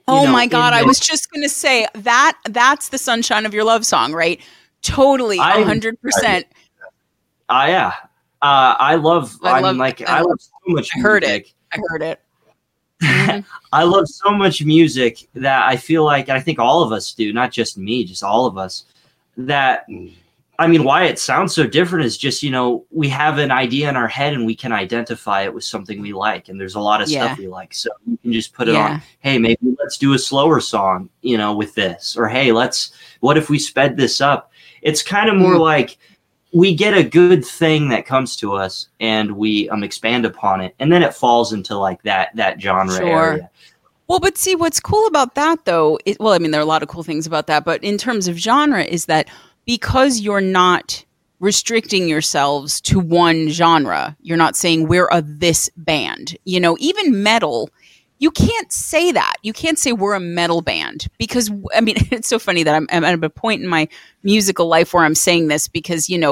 Oh my God. I was just going to say that's the Sunshine of Your Love song, right? Totally, 100%. Yeah. I love so much music. I heard it. Mm-hmm. I love so much music that I feel like, I think all of us do, not just me, just all of us, that, I mean, why it sounds so different is just, we have an idea in our head and we can identify it with something we like. And there's a lot of stuff we like. So you can just put it on, hey, maybe let's do a slower song, with this. Or, hey, what if we sped this up? It's kind of more like we get a good thing that comes to us and we expand upon it. And then it falls into like that genre area. Well, but see, what's cool about that, though, there are a lot of cool things about that. But in terms of genre is that because you're not restricting yourselves to one genre, you're not saying we're a this band. Even metal, you can't say that. You can't say we're a metal band because, I mean, it's so funny that I'm at a point in my musical life where I'm saying this because, 10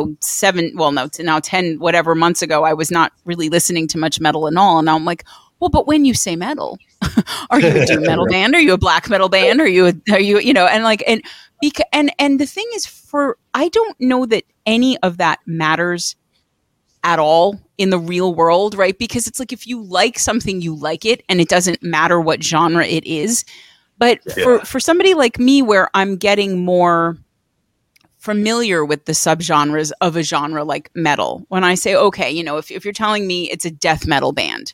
whatever months ago, I was not really listening to much metal at all. And now I'm like, well, but when you say metal, are you a doom metal band? Are you a black metal band? And the thing is I don't know that any of that matters at all in the real world, right? Because it's like, if you like something, you like it, and it doesn't matter what genre it is. But for somebody like me, where I'm getting more familiar with the subgenres of a genre like metal, when I say, okay, if you're telling me it's a death metal band,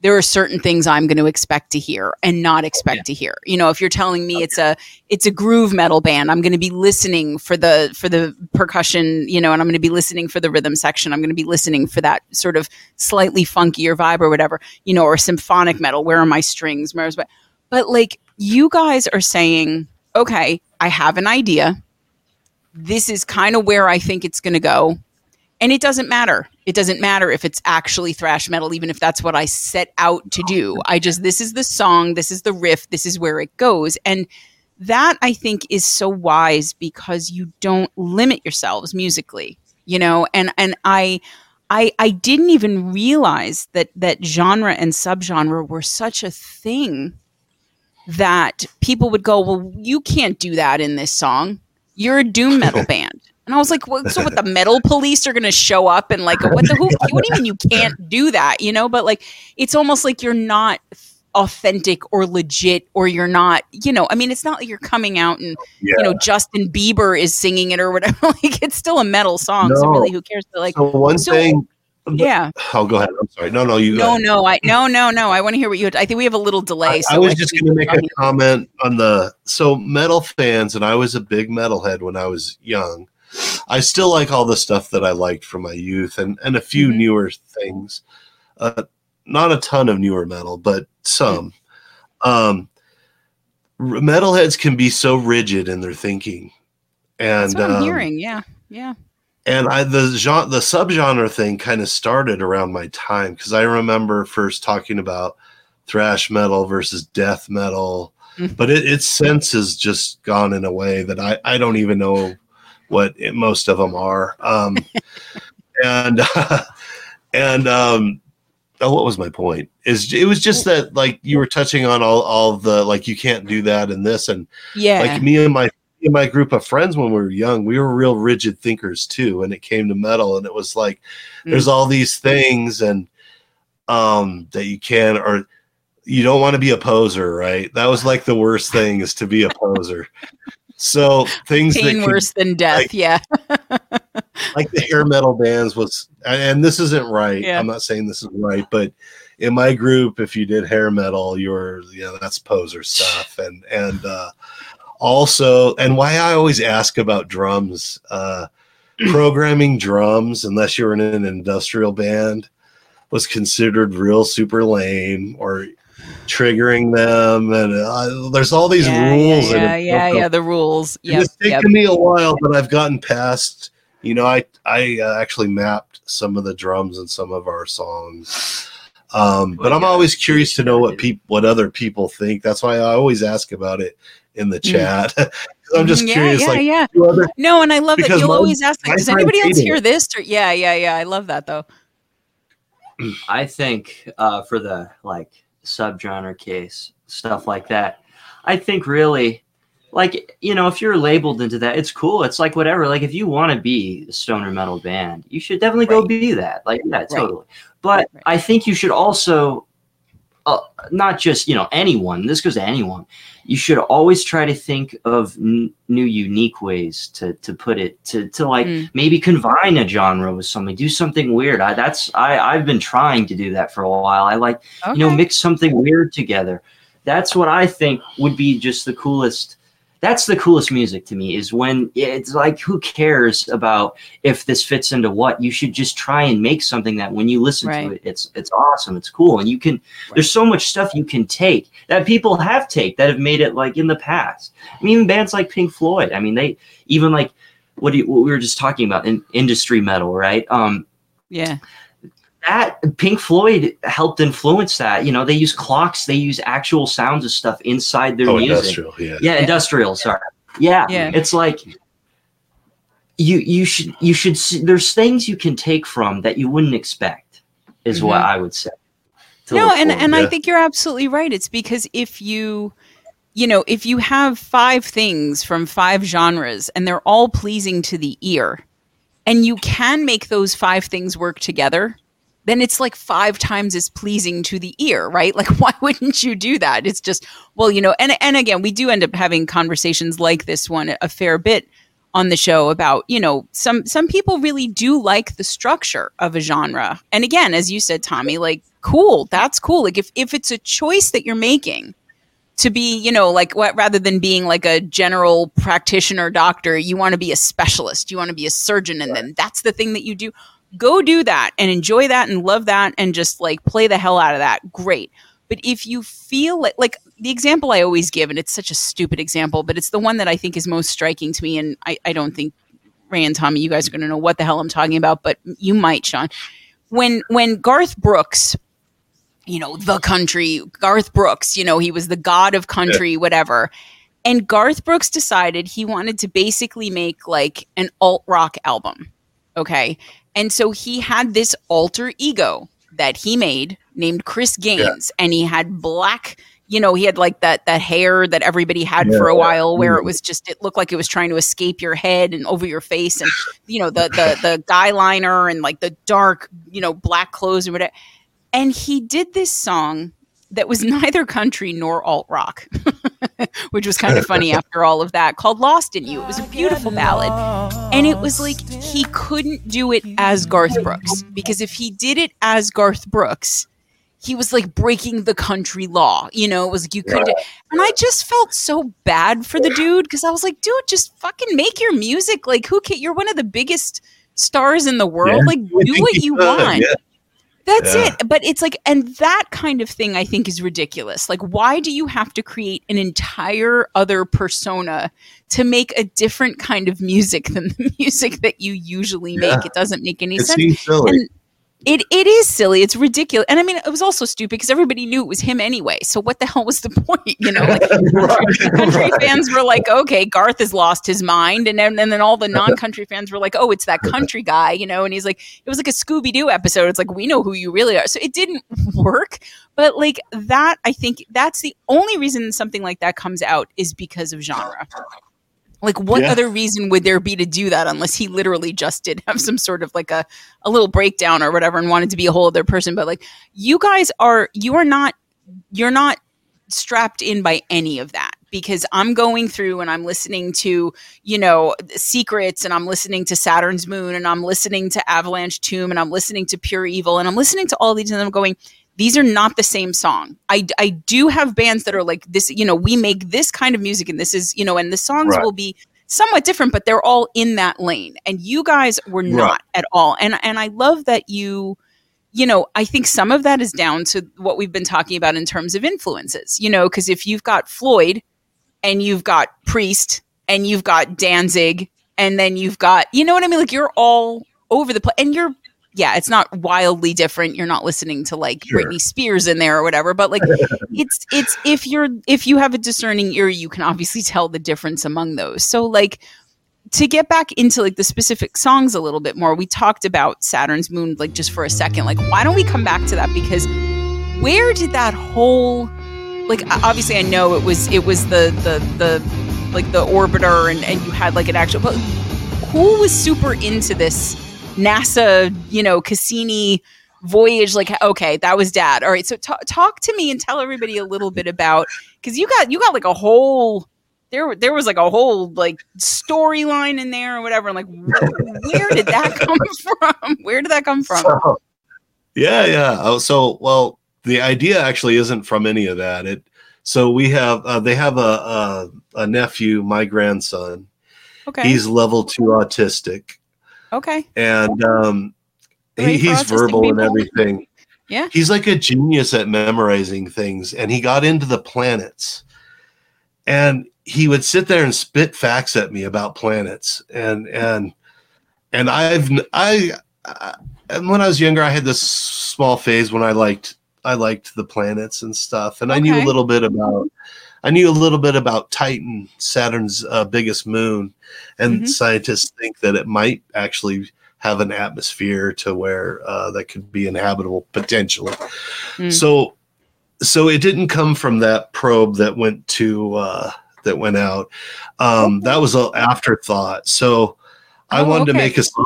there are certain things I'm going to expect to hear and not expect to hear. If you're telling me it's a groove metal band, I'm going to be listening for the percussion, and I'm going to be listening for the rhythm section. I'm going to be listening for that sort of slightly funkier vibe or whatever, or symphonic metal. Where are my strings? But like you guys are saying, okay, I have an idea. This is kind of where I think it's going to go. And it doesn't matter. It doesn't matter if it's actually thrash metal, even if that's what I set out to do. This is the song. This is the riff. This is where it goes. And that I think is so wise because you don't limit yourselves musically, and I didn't even realize that genre and subgenre were such a thing that people would go, well, you can't do that in this song. You're a doom metal band. And I was like, well, so what, the metal police are going to show up and like, what do you mean you can't do that? But like, it's almost like you're not authentic or legit, or you're not, I mean, it's not like you're coming out and, Justin Bieber is singing it or whatever. Like, it's still a metal song. No. So really, who cares? But like, so one thing Yeah. Oh, go ahead. I'm sorry. No, you. No. I want to hear what you had. I think we have a little delay. I was just going to make a comment on so metal fans, and I was a big metalhead when I was young. I still like all the stuff that I liked from my youth and a few newer things. Not a ton of newer metal, but some. Metalheads can be so rigid in their thinking. And that's what I'm hearing. Yeah. And the subgenre thing kind of started around my time, because I remember first talking about thrash metal versus death metal, but its sense has just gone in a way that I don't even know what most of them are. What was my point? It was just that, like, you were touching on all the, like, you can't do that and this, and like me and my group of friends when we were young, we were real rigid thinkers too, and it came to metal, and it was like there's all these things and that you can, or you don't want to be a poser, right? That was like the worst thing, is to be a poser. So things worse than death, like, like the hair metal bands was, and this isn't right. Yeah. I'm not saying this is right, but in my group, if you did hair metal, you were, that's poser stuff, and also, and why I always ask about drums, programming drums, unless you're in an industrial band, was considered real super lame, or triggering them. And there's all these rules. The rules. Yeah. It's taken me a while, but I've gotten past, I actually mapped some of the drums in some of our songs. But I'm always curious to know what other people think. That's why I always ask about it in the chat. I'm just curious. No, and I love that you'll always ask that. Does anybody else hear this? Or, I love that though. I think for the subgenre case, stuff like that, I think really, if you're labeled into that, it's cool. It's like whatever. Like, if you want to be a stoner metal band, you should definitely go be that. Totally. But I think you should also not just, anyone, this goes to anyone. You should always try to think of new, unique ways to put it, to maybe combine a genre with something, do something weird. I've been trying to do that for a while. I mix something weird together. That's what I think would be just the coolest. That's the coolest music to me, is when it's like, who cares about if this fits into what? You should just try and make something that when you listen to it, it's awesome. It's cool. And you can, there's so much stuff you can take that people have that have made it in the past. I mean, even bands like Pink Floyd, they even what we were just talking about in industry metal, right? That Pink Floyd helped influence that. They use clocks, they use actual sounds of stuff inside their music. Industrial, industrial. Sorry, It's you should see, there's things you can take from that you wouldn't expect, is what I would say. No, and I think you're absolutely right. It's because if you have five things from five genres and they're all pleasing to the ear, and you can make those five things work together, then it's five times as pleasing to the ear, right? Why wouldn't you do that? It's just, and again, we do end up having conversations like this one a fair bit on the show about, some people really do like the structure of a genre. And again, as you said, Tommy, cool, that's cool. If it's a choice that you're making to be, what, rather than being a general practitioner doctor, you want to be a specialist, you want to be a surgeon, and then that's the thing that you do. Go do that and enjoy that and love that and just play the hell out of that. Great. But if you feel like the example I always give, and it's such a stupid example, but it's the one that I think is most striking to me. And I don't think Ray and Tommy, you guys are going to know what the hell I'm talking about, but you might, Sean. When Garth Brooks, he was the god of country, whatever. And Garth Brooks decided he wanted to basically make an alt rock album. Okay. And so he had this alter ego that he made named Chris Gaines, and he had black, he had that hair that everybody had for a while, where it was just, it looked like it was trying to escape your head and over your face, and the guy liner and the dark, black clothes and whatever. And he did this song that was neither country nor alt-rock, which was kind of funny after all of that, called Lost in You. It was a beautiful ballad. And it was like he couldn't do it as Garth Brooks, because if he did it as Garth Brooks, he was like breaking the country law. You know, it was like you couldn't. Yeah. And I just felt so bad for the dude, because I was like, dude, just fucking make your music. Like, who can? You're one of the biggest stars in the world. Yeah. Like, do what you want. Yeah. That's it. But it's like, and that kind of thing I think is ridiculous. Like, why do you have to create an entire other persona to make a different kind of music than the music that you usually make? It doesn't make any sense. Seems silly. And it is silly. It's ridiculous. And I mean, it was also stupid because everybody knew it was him anyway. So what the hell was the point? You know, like country fans were like, okay, Garth has lost his mind. And then all the non-country fans were like, oh, it's that country guy, you know? And he's like, it was like a Scooby-Doo episode. It's like, we know who you really are. So it didn't work. But like that, I think that's the only reason something like that comes out is because of genre. Like, what other reason would there be to do that unless he literally just did have some sort of like a little breakdown or whatever and wanted to be a whole other person? But like, you guys are, you're not strapped in by any of that, because I'm going through and I'm listening to, you know, Secrets, and I'm listening to Saturn's Moon, and I'm listening to Avalanche Tomb, and I'm listening to Pure Evil, and I'm listening to all these, and I'm going, these are not the same song. I do have bands that are like this, you know, we make this kind of music, and this is, you know, and the songs will be somewhat different, but they're all in that lane. And you guys were not at all. And I love that you know, I think some of that is down to what we've been talking about in terms of influences, you know, because if you've got Floyd and you've got Priest and you've got Danzig, and then you've got, you know what I mean? Like, you're all over the place, and you're, yeah, it's not wildly different. You're not listening to like Britney Spears in there or whatever, but like it's if you have a discerning ear, you can obviously tell the difference among those. So like, to get back into like the specific songs a little bit more, we talked about Saturn's Moon like just for a second. Like, why don't we come back to that? Because where did that whole, like, obviously I know it was the like the Orbiter and you had like an actual, but who was super into this NASA, you know, Cassini voyage? Like, okay, that was Dad. All right. So talk to me and tell everybody a little bit about, because you got like a whole, there was like a whole like storyline in there or whatever. And like, where did that come from? Where did that come from? So, yeah. Oh, so, well, the idea actually isn't from any of that. So we have, they have a nephew, my grandson. Okay. He's level 2 autistic. Okay. And he's verbal people and everything. Yeah. He's like a genius at memorizing things. And he got into the planets. And he would sit there and spit facts at me about planets. And I when I was younger, I had this small phase when I liked the planets and stuff. And I knew a little bit about Titan, Saturn's biggest moon, and scientists think that it might actually have an atmosphere to where that could be inhabitable potentially. Mm. So it didn't come from that probe that went to that went out. That was an afterthought. So I wanted to make a song.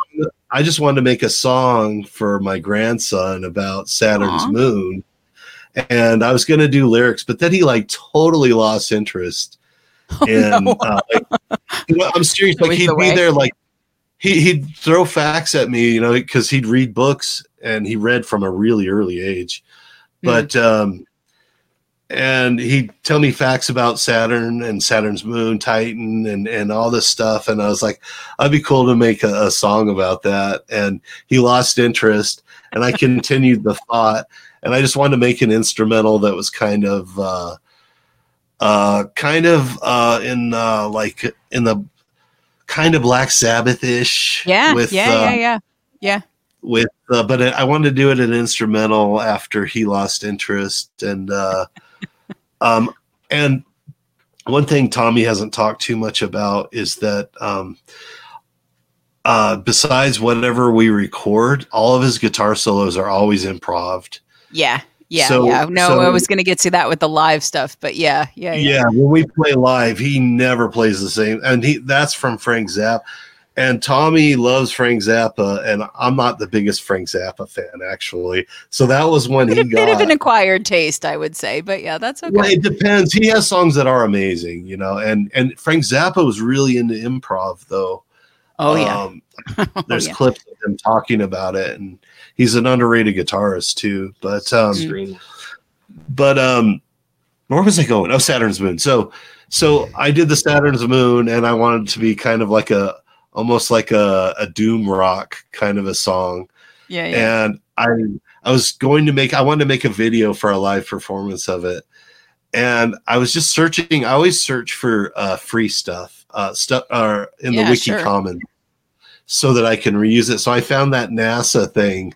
I just wanted to make a song for my grandson about Saturn's moon. And I was going to do lyrics, but then he like totally lost interest. You know, I'm serious. Like, he'd be there, like he'd throw facts at me, you know, because he'd read books, and he read from a really early age. But and he'd tell me facts about Saturn and Saturn's moon, Titan, and all this stuff. And I was like, I'd be cool to make a song about that. And he lost interest, and I continued the thought. And I just wanted to make an instrumental that was kind of Black Sabbath-ish. But I wanted to do it an instrumental after he lost interest. And and one thing Tommy hasn't talked too much about is that besides whatever we record, all of his guitar solos are always improv. Yeah. No, so, I was going to get to that with the live stuff, but yeah. When we play live, he never plays the same, and that's from Frank Zappa. And Tommy loves Frank Zappa, and I'm not the biggest Frank Zappa fan, actually. So that was when he got... A bit of an acquired taste, I would say, but yeah, that's okay. Well, it depends. He has songs that are amazing, you know, and Frank Zappa was really into improv, though. Oh, yeah. There's clips of him talking about it, and he's an underrated guitarist, too. But, where was I going? Oh, Saturn's Moon. So I did the Saturn's Moon, and I wanted to be kind of like a... almost like a doom rock kind of a song. Yeah, yeah. And I wanted to make a video for a live performance of it. And I was just searching. I always search for free stuff in the wiki common so that I can reuse it. So I found that NASA thing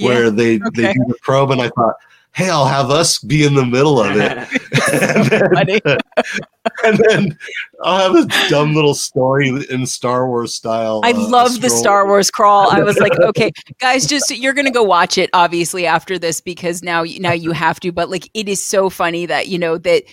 where they do the probe, and I thought, hey, I'll have us be in the middle of it. and then I'll have a dumb little story in Star Wars style. I love the Star Wars crawl. I was like, okay, guys, you're going to go watch it, obviously, after this, because now you have to. But like, it is so funny that, you know, that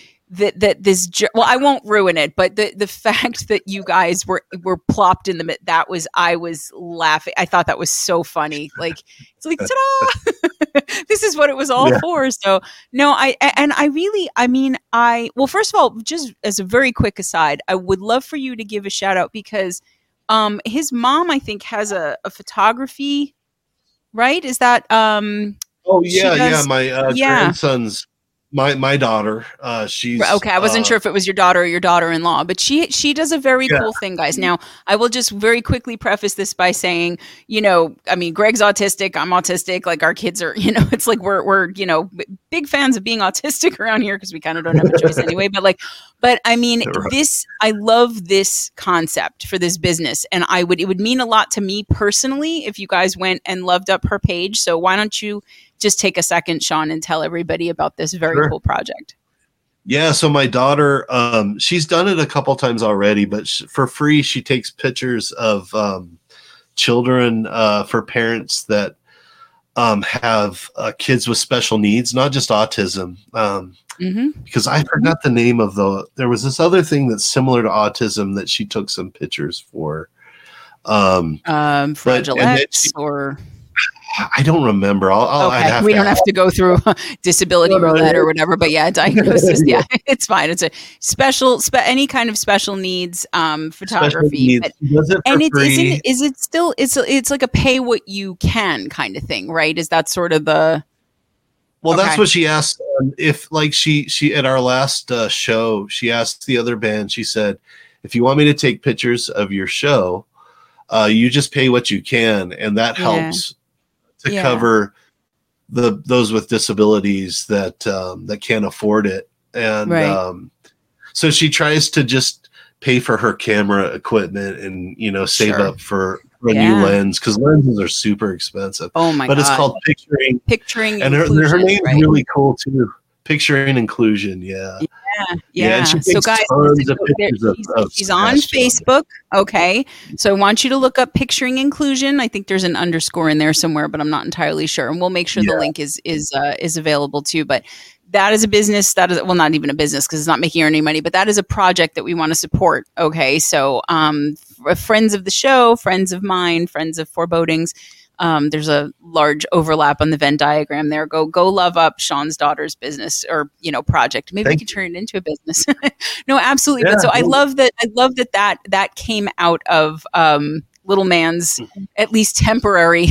this, well, I won't ruin it, but the fact that you guys were plopped in the mid, I was laughing. I thought that was so funny. Like, it's like, ta-da! This is what it was all for. So no, first of all, just as a very quick aside, I would love for you to give a shout out because his mom, I think, has a photography, right? Is that, my grandson's. My daughter, she's... Okay, I wasn't sure if it was your daughter or your daughter-in-law, but she does a very cool thing, guys. Now, I will just very quickly preface this by saying, you know, I mean, Greg's autistic, I'm autistic, like our kids are, you know, it's like we're you know, big fans of being autistic around here because we kind of don't have a choice anyway, but I mean, this, I love this concept for this business, and it would mean a lot to me personally if you guys went and loved up her page, so why don't you... just take a second, Sean, and tell everybody about this very cool project. Yeah, so my daughter, she's done it a couple times already, but for free, she takes pictures of children for parents that have kids with special needs, not just autism. Because I forgot the name of there was this other thing that's similar to autism that she took some pictures for. Fragile X or... I don't remember. We don't have to go through disability roulette or whatever, but yeah, diagnosis. Yeah, it's fine. It's a special, any kind of special needs photography. It's like a pay what you can kind of thing, right? Is that sort of the? Well, that's what she asked. If like she at our last show, she asked the other band. She said, "If you want me to take pictures of your show, you just pay what you can, and that helps." To cover those with disabilities that can't afford it, and so she tries to just pay for her camera equipment and you know save up for a new lens because lenses are super expensive. Oh my god! But it's called Picturing, and her name's really cool too. Picturing Inclusion, and so guys, she's on Facebook. Okay, so I want you to look up Picturing Inclusion. I think there's an underscore in there somewhere, but I'm not entirely sure. And we'll make sure the link is available too. But that is a business. That is not even a business because it's not making her any money. But that is a project that we want to support. Okay, so friends of the show, friends of mine, friends of Forebodings. There's a large overlap on the Venn diagram there. Go love up Sean's daughter's business or, you know, project. Maybe we can turn it into a business. No, absolutely. Yeah, but so I love that. I love that came out of, little man's at least temporary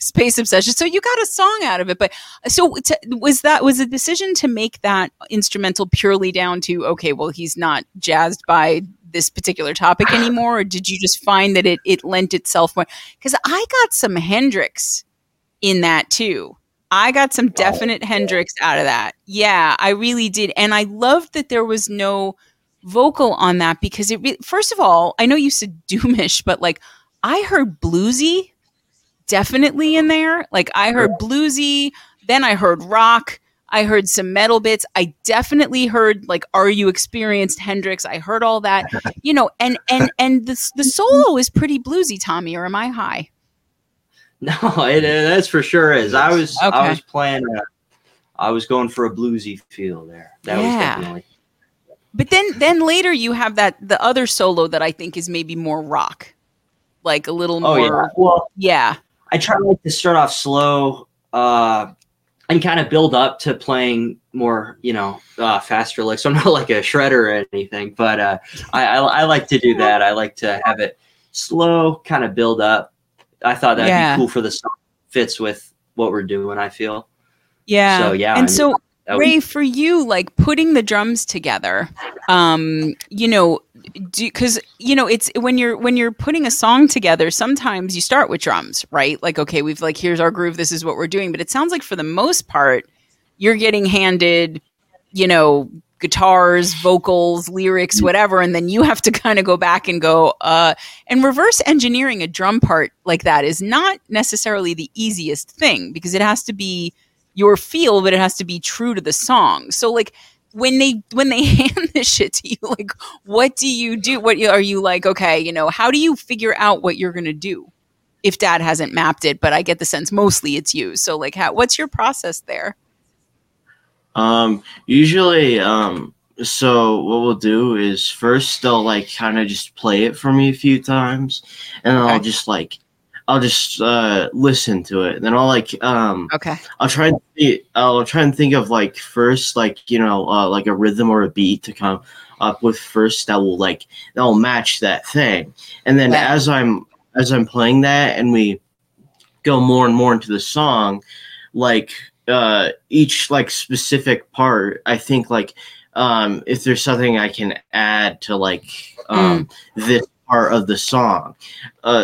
space obsession. So you got a song out of it, but so was the decision to make that instrumental purely down to, okay, well, he's not jazzed by this particular topic anymore, or did you just find that it lent itself more? Because I got some Hendrix in that too. I got some definite Hendrix out of that. Yeah, I really did, and I loved that there was no vocal on that because first of all, I know you said doomish, but like I heard bluesy definitely in there. Like I heard bluesy, then I heard rock. I heard some metal bits. I definitely heard like Are You Experienced Hendrix. I heard all that, you know, and the solo is pretty bluesy, Tommy, or am I high? No, that's for sure is. I was going for a bluesy feel there. That was definitely. But then later you have the other solo that I think is maybe more rock, like a little more. Yeah. Well, yeah. I try to start off slow and kind of build up to playing more, faster licks. So I'm not like a shredder or anything, but I like to do that. I like to have it slow, kind of build up. I thought that'd be cool for the song. Fits with what we're doing, I feel. Yeah. So yeah. And so Ray, for you, like putting the drums together, it's when you're putting a song together, sometimes you start with drums, right? Like, okay, here's our groove. This is what we're doing. But it sounds like for the most part, you're getting handed, guitars, vocals, lyrics, whatever. And then you have to kind of go back and go, and reverse engineering a drum part like that is not necessarily the easiest thing because it has to be your feel, but it has to be true to the song. So like when they hand this shit to you, like, what do you do? What are you like, okay, how do you figure out what you're going to do if Dad hasn't mapped it? But I get the sense mostly it's you. So like, what's your process there? Usually, so what we'll do is first they'll like kind of just play it for me a few times and then I'll just listen to it. Then I'll I'll try and think of like first, like, like a rhythm or a beat to come up with first that will match that thing. And then as I'm playing that and we go more and more into the song, like, each like specific part, I think like if there's something I can add to like this part of the song,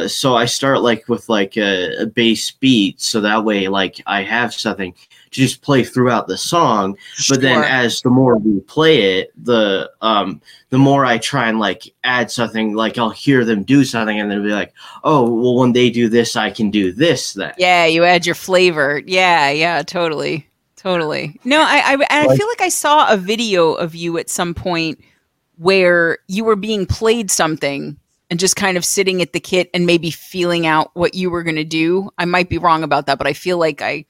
so I start like with like a bass beat, so that way like I have something to just play throughout the song. Sure. But then as the more we play it, the more I try and like add something. Like I'll hear them do something and then be like, oh well, when they do this, I can do this then. Yeah, you add your flavor. Yeah, totally. No, I feel like I saw a video of you at some point where you were being played something and just kind of sitting at the kit and maybe feeling out what you were going to do. I might be wrong about that, but I feel like I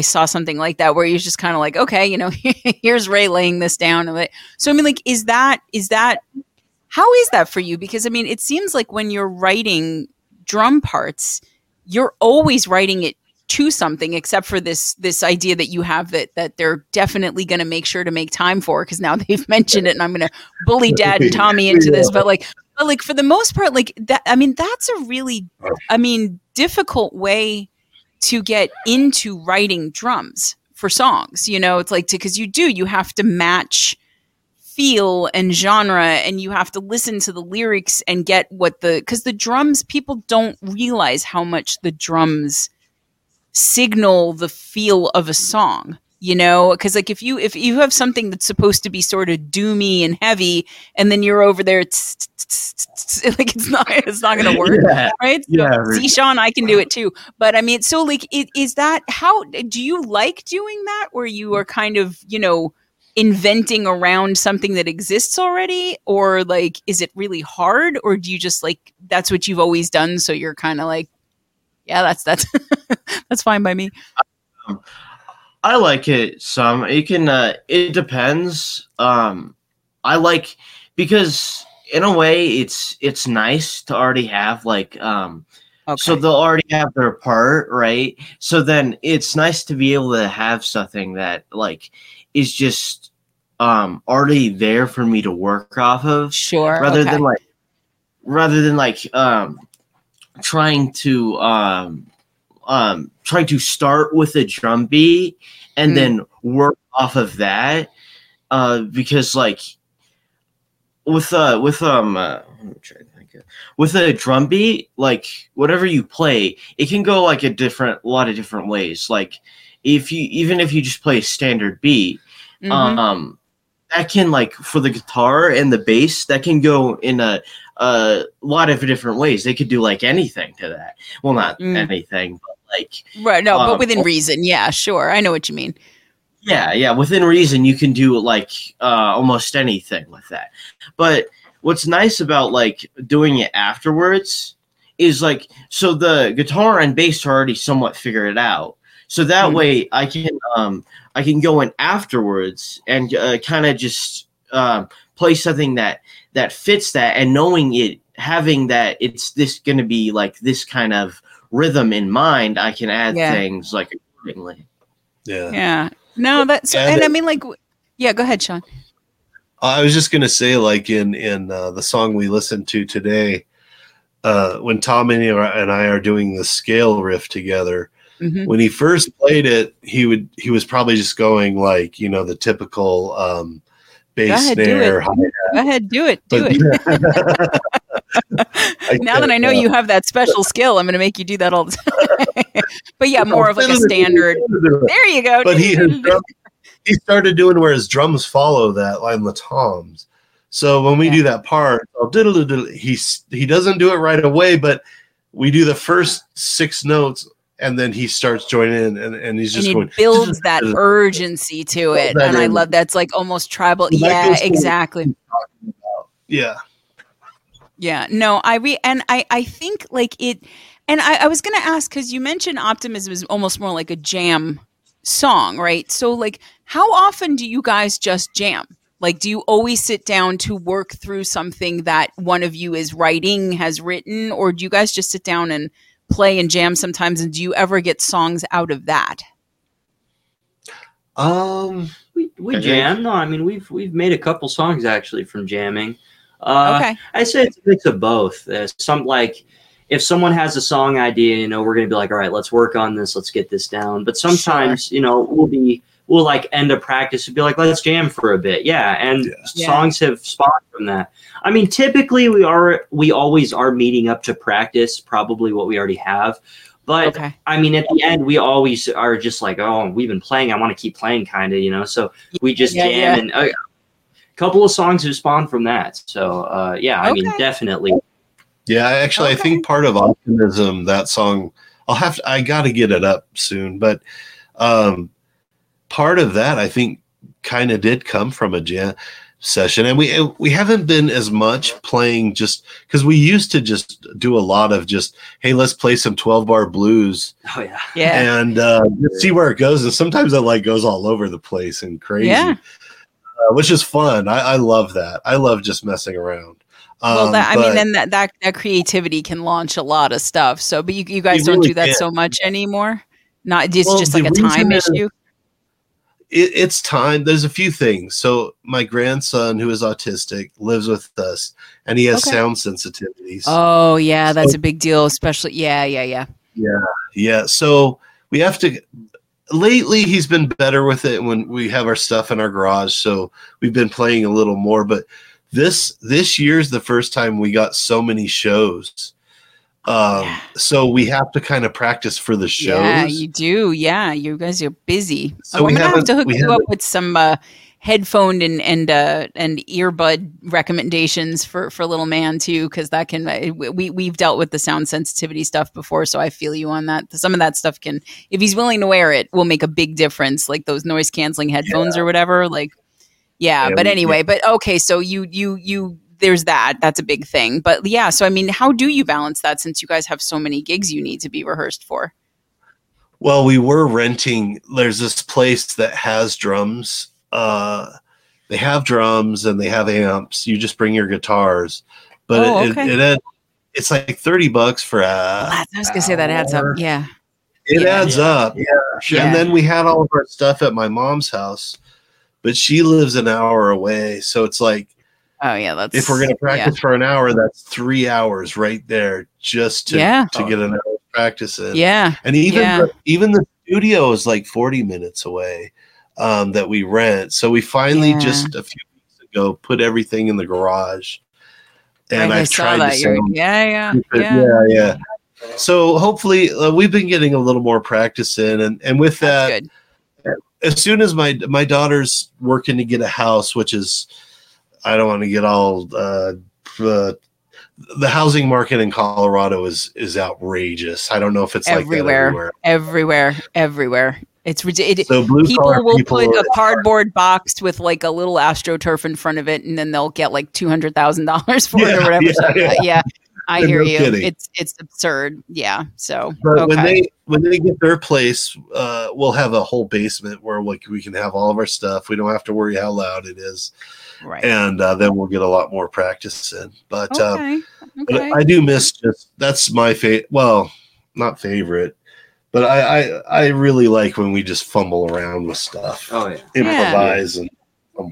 saw something like that where you're just kind of like, okay, here's Ray laying this down. So, I mean, like, how is that for you? Because I mean, it seems like when you're writing drum parts, you're always writing it to something, except for this idea that you have that they're definitely going to make sure to make time for, because now they've mentioned it and I'm going to bully Dad and Tommy into this. But for the most part, like that, I mean, that's a really, difficult way to get into writing drums for songs. It's like, because you have to match feel and genre, and you have to listen to the lyrics and get because the drums, people don't realize how much the drums signal the feel of a song, because like if you have something that's supposed to be sort of doomy and heavy, and then you're over there, like it's not going to work, right? See, Sean, I can do it too. But I mean, so like, is that how do you like doing that, where you are kind of inventing around something that exists already, or like, is it really hard, or do you just like that's what you've always done, so you're kind of like, yeah, that's that's fine by me. I like it some. You can. It depends. I like, because in a way it's nice to already have like. So they'll already have their part, right? So then it's nice to be able to have something that like is just already there for me to work off of. Sure. Rather than trying to start with a drum beat and then work off of that, because like with a drum beat, like whatever you play, it can go like a lot of different ways. Like if you just play a standard beat, that can, like, for the guitar and the bass, that can go in a lot of different ways. They could do like anything to that. Well, not anything, but like, right? No, but within reason. Yeah, sure. I know what you mean. Yeah. Within reason, you can do like almost anything with that. But what's nice about like doing it afterwards is like, so the guitar and bass are already somewhat figured out. So that way I can go in afterwards and kind of just play something that fits that, and knowing it having that, it's this going to be like this kind of rhythm in mind, I can add things like accordingly. Yeah. Yeah. No, that's, and I mean, like, yeah, go ahead, Sean. I was just going to say, like, in the song we listened to today, when Tom and I are doing the scale riff together, mm-hmm. when he first played it, he was probably just going like, you know, the typical bass snare. Go ahead, do it. Now that I know you have that special skill, I'm going to make you do that all the time. But yeah, more of like a standard. There you go. But he started doing where his drums follow that line, the toms. So when we do that part, he doesn't do it right away, but we do the first six notes, and then he starts joining in, and he's just going. He builds that urgency to it, and I love that's like almost tribal. Yeah, exactly. Yeah. Yeah. No, I think like it, and I was going to ask, because you mentioned optimism is almost more like a jam song, right? So like, how often do you guys just jam? Like, do you always sit down to work through something that one of you is writing, has written, or do you guys just sit down and play and jam sometimes? And do you ever get songs out of that? We jam. No, I mean, we've made a couple songs actually from jamming. Okay. I say it's a mix of both. Some like if someone has a song idea, you know, we're going to be like, all right, let's work on this. Let's get this down. But sometimes, you know, we'll like end a practice and be like, let's jam for a bit. Yeah. And songs have spawned from that. I mean, typically we always are meeting up to practice probably what we already have. But I mean, at the end, we always are just like, oh, we've been playing. I want to keep playing kind of, you know, so we just jam and a couple of songs have spawned from that. So I mean, definitely. Yeah. Actually, I think part of optimism, that song, I got to get it up soon, but, part of that, I think, kind of did come from a jam session, and we haven't been as much playing just because we used to just do a lot of just, hey, let's play some 12-bar blues. Oh yeah, yeah, and see where it goes. And sometimes it like goes all over the place and crazy, which is fun. I love that. I love just messing around. Well, that creativity can launch a lot of stuff. So, but you guys don't really do that so much anymore. Not it's just like a time issue. It's time. There's a few things. So my grandson, who is autistic, lives with us, and he has sound sensitivities. Oh yeah, that's a big deal, especially. Yeah. So we have to. Lately, he's been better with it when we have our stuff in our garage. So we've been playing a little more. But this year's the first time we got so many shows. So we have to kind of practice for the shows. Yeah, you do. Yeah, you guys are busy. So I'm gonna have to hook you up with some headphone and earbud recommendations for little man too, because that can we've dealt with the sound sensitivity stuff before, so I feel you on that. Some of that stuff can, if he's willing to wear it, will make a big difference. Like those noise canceling headphones or whatever. Like, So you. There's that. That's a big thing. But yeah, so I mean, how do you balance that since you guys have so many gigs you need to be rehearsed for? Well, we were renting. There's this place that has drums. They have drums and they have amps. You just bring your guitars. But it's like $30 for I was going to say that adds up. Yeah. It adds up. Yeah. Yeah. And then we had all of our stuff at my mom's house, but she lives an hour away. So it's like, oh yeah, that's, if we're going to practice for an hour, that's 3 hours right there just to get an hour of practice in. Yeah, and even the studio is like 40 minutes away that we rent. So we finally just a few weeks ago put everything in the garage, and I've tried that. So hopefully we've been getting a little more practice in, and with that's that, good. As soon as my daughter's working to get a house, which is. I don't want to get all the housing market in Colorado is outrageous. I don't know if it's everywhere. It's ridiculous. So people will put a cardboard box with like a little AstroTurf in front of it, and then they'll get like $200,000 for it or whatever. Yeah, I hear you. Kidding. It's absurd. Yeah. So when they get their place, we'll have a whole basement where we can have all of our stuff. We don't have to worry how loud it is. Right. And then we'll get a lot more practice in. But, but I do miss that's my favorite. Well, not favorite, but I really like when we just fumble around with stuff. Oh yeah. Improvise and.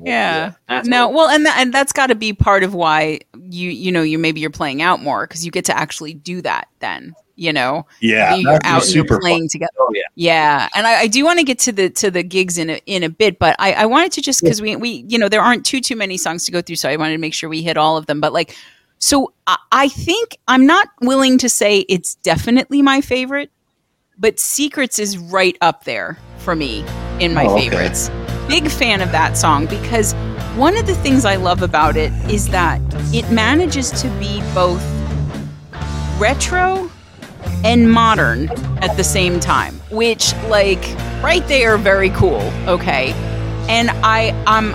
Yeah. No. Well, and that's got to be part of why you maybe you're playing out more because you get to actually do that then, you know. Yeah. You're out and you're playing together. Oh, yeah. Yeah. And I do want to get to the gigs in a bit, but I wanted to just because we there aren't too many songs to go through, so I wanted to make sure we hit all of them. But like, so I think I'm not willing to say it's definitely my favorite, but Secrets is right up there for me in my favorites. Big fan of that song because one of the things I love about it is that it manages to be both retro and modern at the same time, which like right there, very cool. Okay. And I'm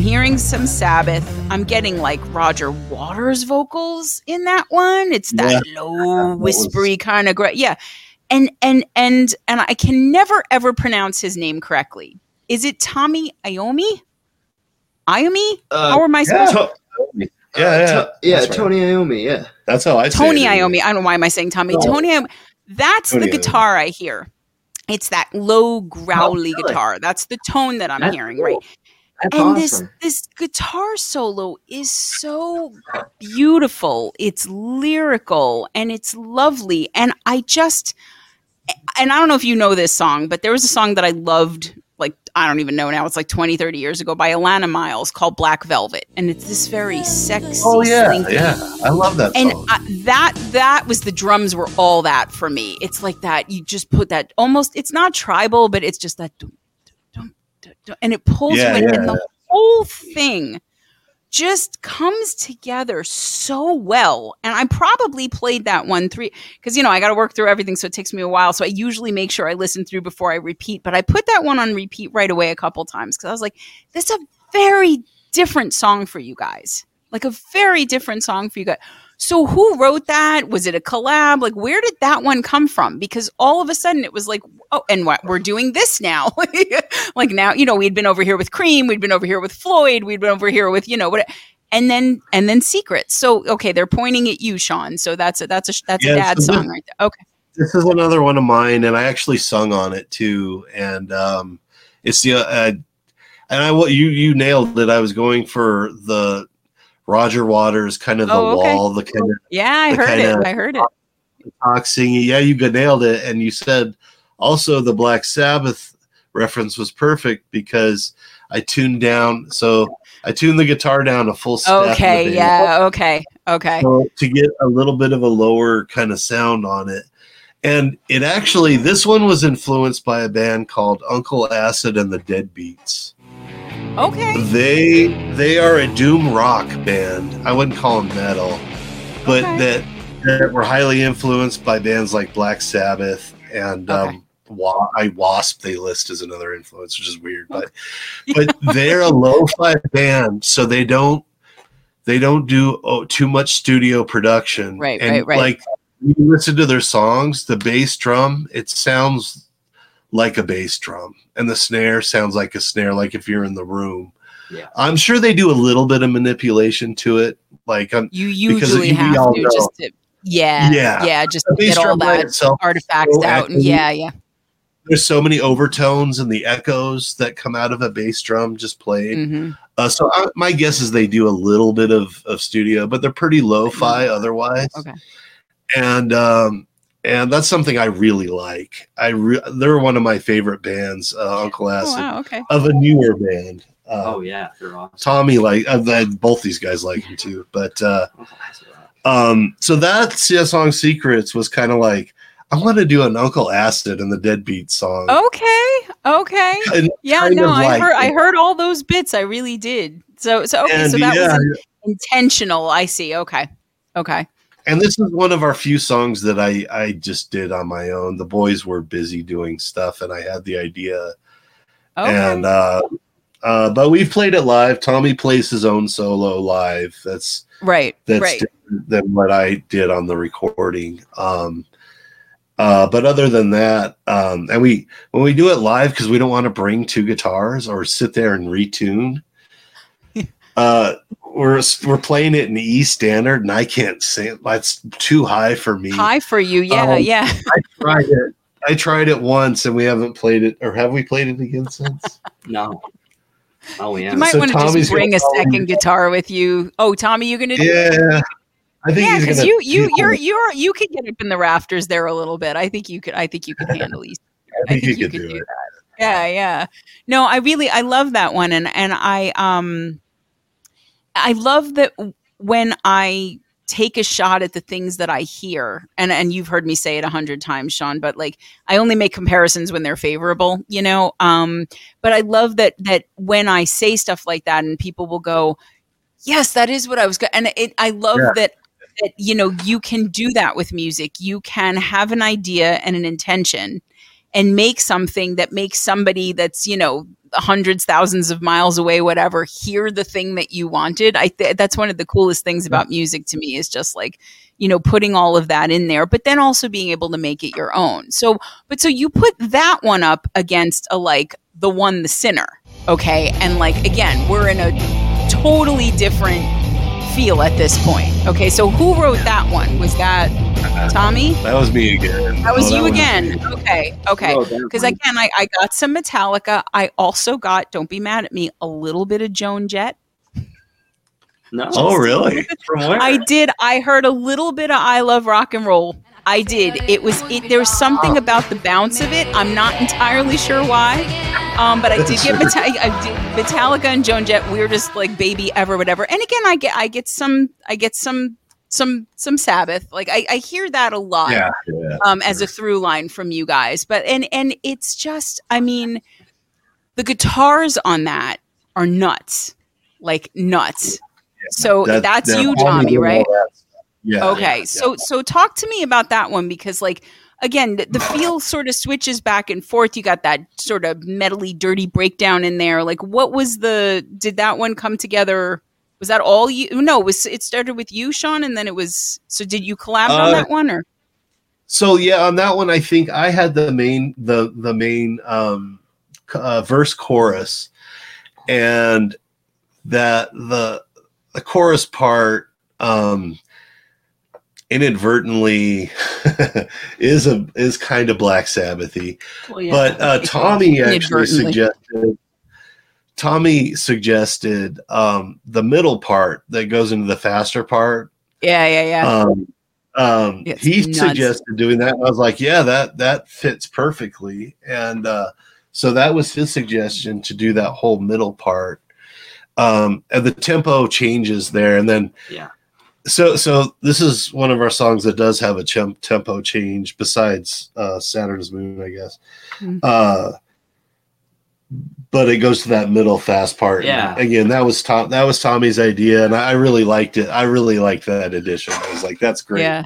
hearing some Sabbath. I'm getting like Roger Waters vocals in that one. It's that low whispery kind of great. Yeah. And I can never ever pronounce his name correctly. Is it Tommy Iommi? Iommi? How am I supposed to? Tony Iommi, yeah. That's how I say it. Tony Iommi. I don't know why am I saying Tommy. Tony Iommi. That's the guitar I hear. It's that low growly guitar. That's the tone that I'm hearing, right? That's and awesome. This guitar solo is so beautiful. It's lyrical and it's lovely. And I don't know if you know this song, but there was a song that I loved like I don't even know now. It's like 20-30 years ago by Alana Miles called Black Velvet, and it's this very sexy. Oh yeah, slinky. Yeah, I love that. And song. That was the drums were all that for me. It's like that you just put that almost. It's not tribal, but it's just that, and it pulls you in, and the whole thing just comes together so well. And I probably played that one because, I got to work through everything. So it takes me a while. So I usually make sure I listen through before I repeat, but I put that one on repeat right away a couple times. Cause I was like, that's a very different song for you guys. Like a very different song for you guys. So who wrote that? Was it a collab? Like, where did that one come from? Because all of a sudden it was like, oh, and what we're doing this now. Like now, we'd been over here with Cream. We'd been over here with Floyd. We'd been over here with, what, and then Secrets. So, okay. They're pointing at you, Sean. So that's a dad song right there. Okay. This is another one of mine. And I actually sung on it too. And, it's the, and you nailed it. I was going for the Roger Waters, kind of the wall, the kind of I heard it. Talk-singy. Yeah, you nailed it, and you said also the Black Sabbath reference was perfect because I tuned down. So I tuned the guitar down a full step. Okay, yeah, okay. So to get a little bit of a lower kind of sound on it, and it actually this one was influenced by a band called Uncle Acid and the Deadbeats. Okay. They are a doom rock band. I wouldn't call them metal, but that were highly influenced by bands like Black Sabbath and Wasp. They list as another influence, which is weird, but they're a lo-fi band, so they don't do too much studio production. Right, and right. Like you listen to their songs, the bass drum it sounds like a bass drum, and the snare sounds like a snare, like if you're in the room. Yeah, I'm sure they do a little bit of manipulation to it. Like you usually have to just to, just get all that artifacts out. And there's so many overtones and the echoes that come out of a bass drum just played. Mm-hmm. So my guess is they do a little bit of studio, but they're pretty lo-fi otherwise. Okay, and that's something I really like. They're one of my favorite bands, Uncle Acid, of a newer band. They're awesome. Tommy, both these guys like him too. But so that song Secrets was kind of like, I want to do an Uncle Acid and the Deadbeat song. Okay. I heard all those bits. I really did. So that was intentional. I see. Okay. And this is one of our few songs that I just did on my own. The boys were busy doing stuff, and I had the idea. Okay. And but we've played it live. Tommy plays his own solo live. That's right. That's right. than what I did on the recording. But other than that, and when we do it live, because we don't want to bring two guitars or sit there and retune, we're playing it in E standard, and I can't sing. That's too high for me. High for you, yeah, yeah. I tried it once, and we haven't played it, or have we played it again since? No. Oh yeah. You might want to just bring a second guitar with you. Oh, Tommy, you gonna do? Yeah. I think he's gonna. You could get up in the rafters there a little bit. I think you could handle it. I think you could do that. Yeah, yeah. No, I love that one, and I love that when I take a shot at the things that I hear, and you've heard me say it 100 times, Sean, but like, I only make comparisons when they're favorable, you know? But I love that when I say stuff like that and people will go, yes, that is what I was going. And I love that, you know, you can do that with music. You can have an idea and an intention and make something that makes somebody that's, you know, hundreds, thousands of miles away, whatever, hear the thing that you wanted. That's one of the coolest things about music to me, is just like, you know, putting all of that in there, but then also being able to make it your own. So you put that one up against The Sinner. Okay. And like, again, we're in a totally different feel at this point. Okay. So who wrote that one? Was that Tommy? That was me again. That was you again. Okay. Because again, I got some Metallica. I also got, don't be mad at me, a little bit of Joan Jett. No. Oh, really? From where? I did. I heard a little bit of I Love Rock and Roll. I did. There was something about the bounce of it. I'm not entirely sure why. But I did get Metallica and Joan Jett, weirdest like baby ever, whatever. And again, I get some Sabbath. Like I hear that a lot as a through line from you guys. But and it's just, I mean, the guitars on that are nuts. Like nuts. Yeah. So that's you, Tommy, right? Yeah. Okay. Yeah. So talk to me about that one, because like, again, the feel sort of switches back and forth. You got that sort of metally dirty breakdown in there. Like, what was did that one come together? Was that all you? No, it started with you, Sean, and then it was, so did you collab on that one or? So yeah, on that one, I think I had the main verse chorus, and that the chorus part, inadvertently is kind of Black Sabbath-y. Well, yeah. But Tommy suggested the middle part that goes into the faster part. Yeah. He suggested doing that. I was like, yeah, that fits perfectly. And so that was his suggestion, to do that whole middle part. And the tempo changes there, and then So this is one of our songs that does have a tempo change, besides Saturn's Moon, I guess. Mm-hmm. But it goes to that middle fast part. Yeah. And again, that was Tommy's idea, and I really liked it. I really liked that addition. I was like, that's great. Yeah.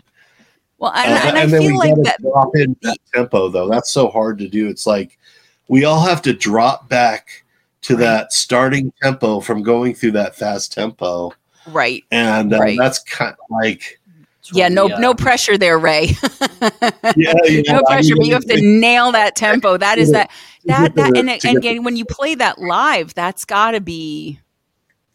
Well, and I feel like that, drop in that tempo though. That's so hard to do. It's like we all have to drop back to that starting tempo from going through that fast tempo. Right. And that's kind of like... Yeah, no pressure there, Ray. No pressure, but you have to nail that tempo. That is that and again, when you play that live, that's got to be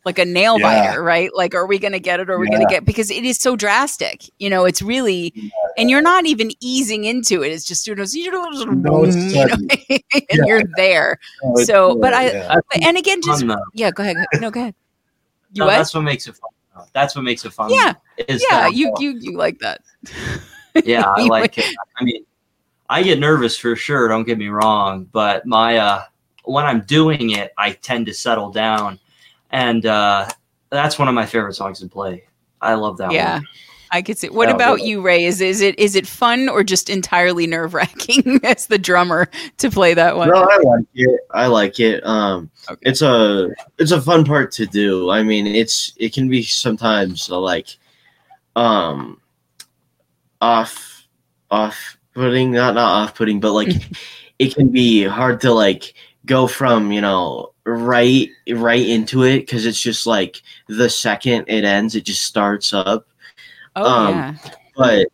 like a nail-biter, right? Like, are we going to get it or are we going to get... Because it is so drastic. You know, it's really... And you're not even easing into it. It's just... You know, and you're there. No, so, but And again, just... Yeah, go ahead. No, go ahead. No, that's what makes it fun. Yeah. You like that. Yeah, I like it. I mean, I get nervous for sure, don't get me wrong, but my when I'm doing it, I tend to settle down, and that's one of my favorite songs to play. I love that one. Yeah. I could see. What about you, Ray? Is it fun or just entirely nerve-wracking as the drummer to play that one? No, I like it. Okay. It's a fun part to do. I mean, it can be sometimes like off-putting, not off-putting, but like it can be hard to like go from, you know, right into it, because it's just like the second it ends, it just starts up. Oh, yeah.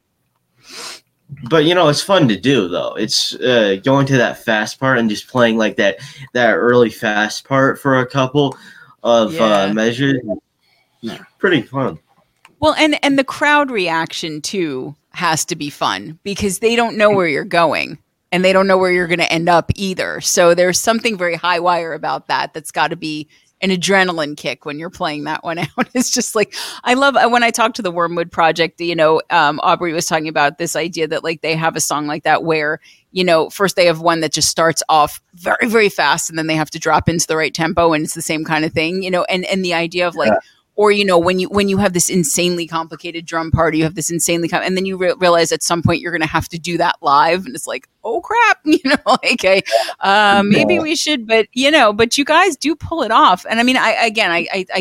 But you know, it's fun to do though. It's going to that fast part and just playing like that early fast part for a couple of measures. It's pretty fun. Well, and the crowd reaction too has to be fun because they don't know where you're going and they don't know where you're going to end up either. So there's something very high wire about that. That's got to be an adrenaline kick when you're playing that one out. It's just like, I love when I talk to the Wormwood Project, you know, Aubrey was talking about this idea that like they have a song like that where, you know, first they have one that just starts off very, very fast and then they have to drop into the right tempo. And it's the same kind of thing, you know, and the idea of like, or, you know, when you have this insanely complicated drum part, you have this insanely, and then you realize at some point you're going to have to do that live. And it's like, oh crap, you know, like, maybe we should, but you know, but you guys do pull it off. And I mean, I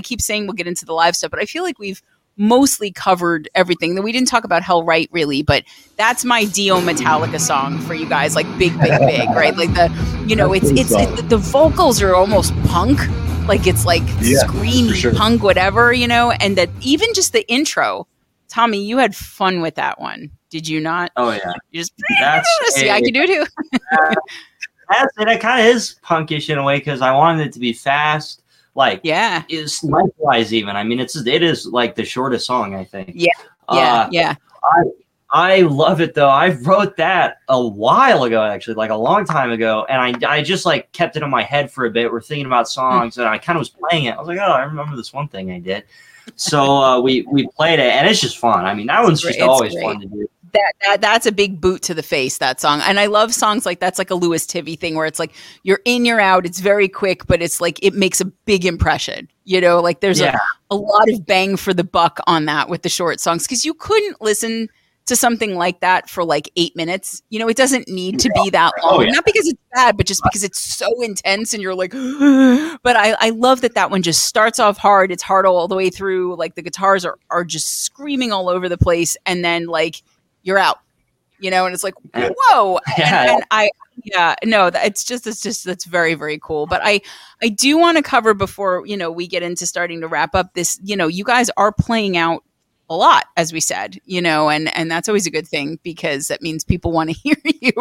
keep saying we'll get into the live stuff, but I feel like we've mostly covered everything that we didn't talk about Hell Right really, but that's my Dio Metallica song for you guys. Like big, right? Like the, you know, it's the vocals are almost punk. Like it's like screamy, punk, whatever, you know, and that even just the intro, Tommy, you had fun with that one. Did you not? Oh yeah. You just, I can do it too. That's it. It kind of is punkish in a way because I wanted it to be fast. Like, it's lengthwise even. I mean, it is like the shortest song, I think. Yeah. I love it though. I wrote that a while ago, actually, like a long time ago. And I just like kept it in my head for a bit. We're thinking about songs and I kind of was playing it. I was like, oh, I remember this one thing I did. So we played it and it's just fun. I mean, that one's just always fun to do. That's a big boot to the face, that song. And I love songs like that's like a Louis Tivy thing where it's like you're in, you're out. It's very quick, but it's like it makes a big impression. You know, like there's a lot of bang for the buck on that with the short songs because you couldn't listen to something like that for like 8 minutes. You know, it doesn't need to be that long. Not because it's bad, but just because it's so intense and you're like, but I love that one just starts off hard. It's hard all the way through. Like the guitars are just screaming all over the place. And then like you're out, you know, and it's like, whoa. That's very, very cool. But I do want to cover before, you know, we get into starting to wrap up this, you know, you guys are playing out a lot, as we said, you know, and that's always a good thing because that means people want to hear you,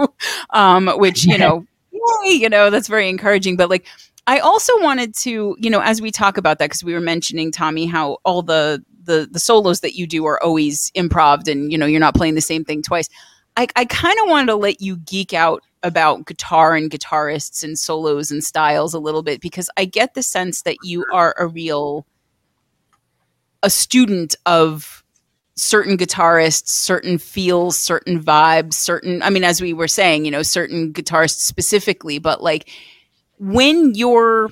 which, you know, yay, you know, that's very encouraging. But like, I also wanted to, you know, as we talk about that, because we were mentioning, Tommy, how all the solos that you do are always improv and, you know, you're not playing the same thing twice. I kind of wanted to let you geek out about guitar and guitarists and solos and styles a little bit, because I get the sense that you are a student of certain guitarists, certain feels, certain vibes, I mean, as we were saying, you know, certain guitarists specifically, but like when you're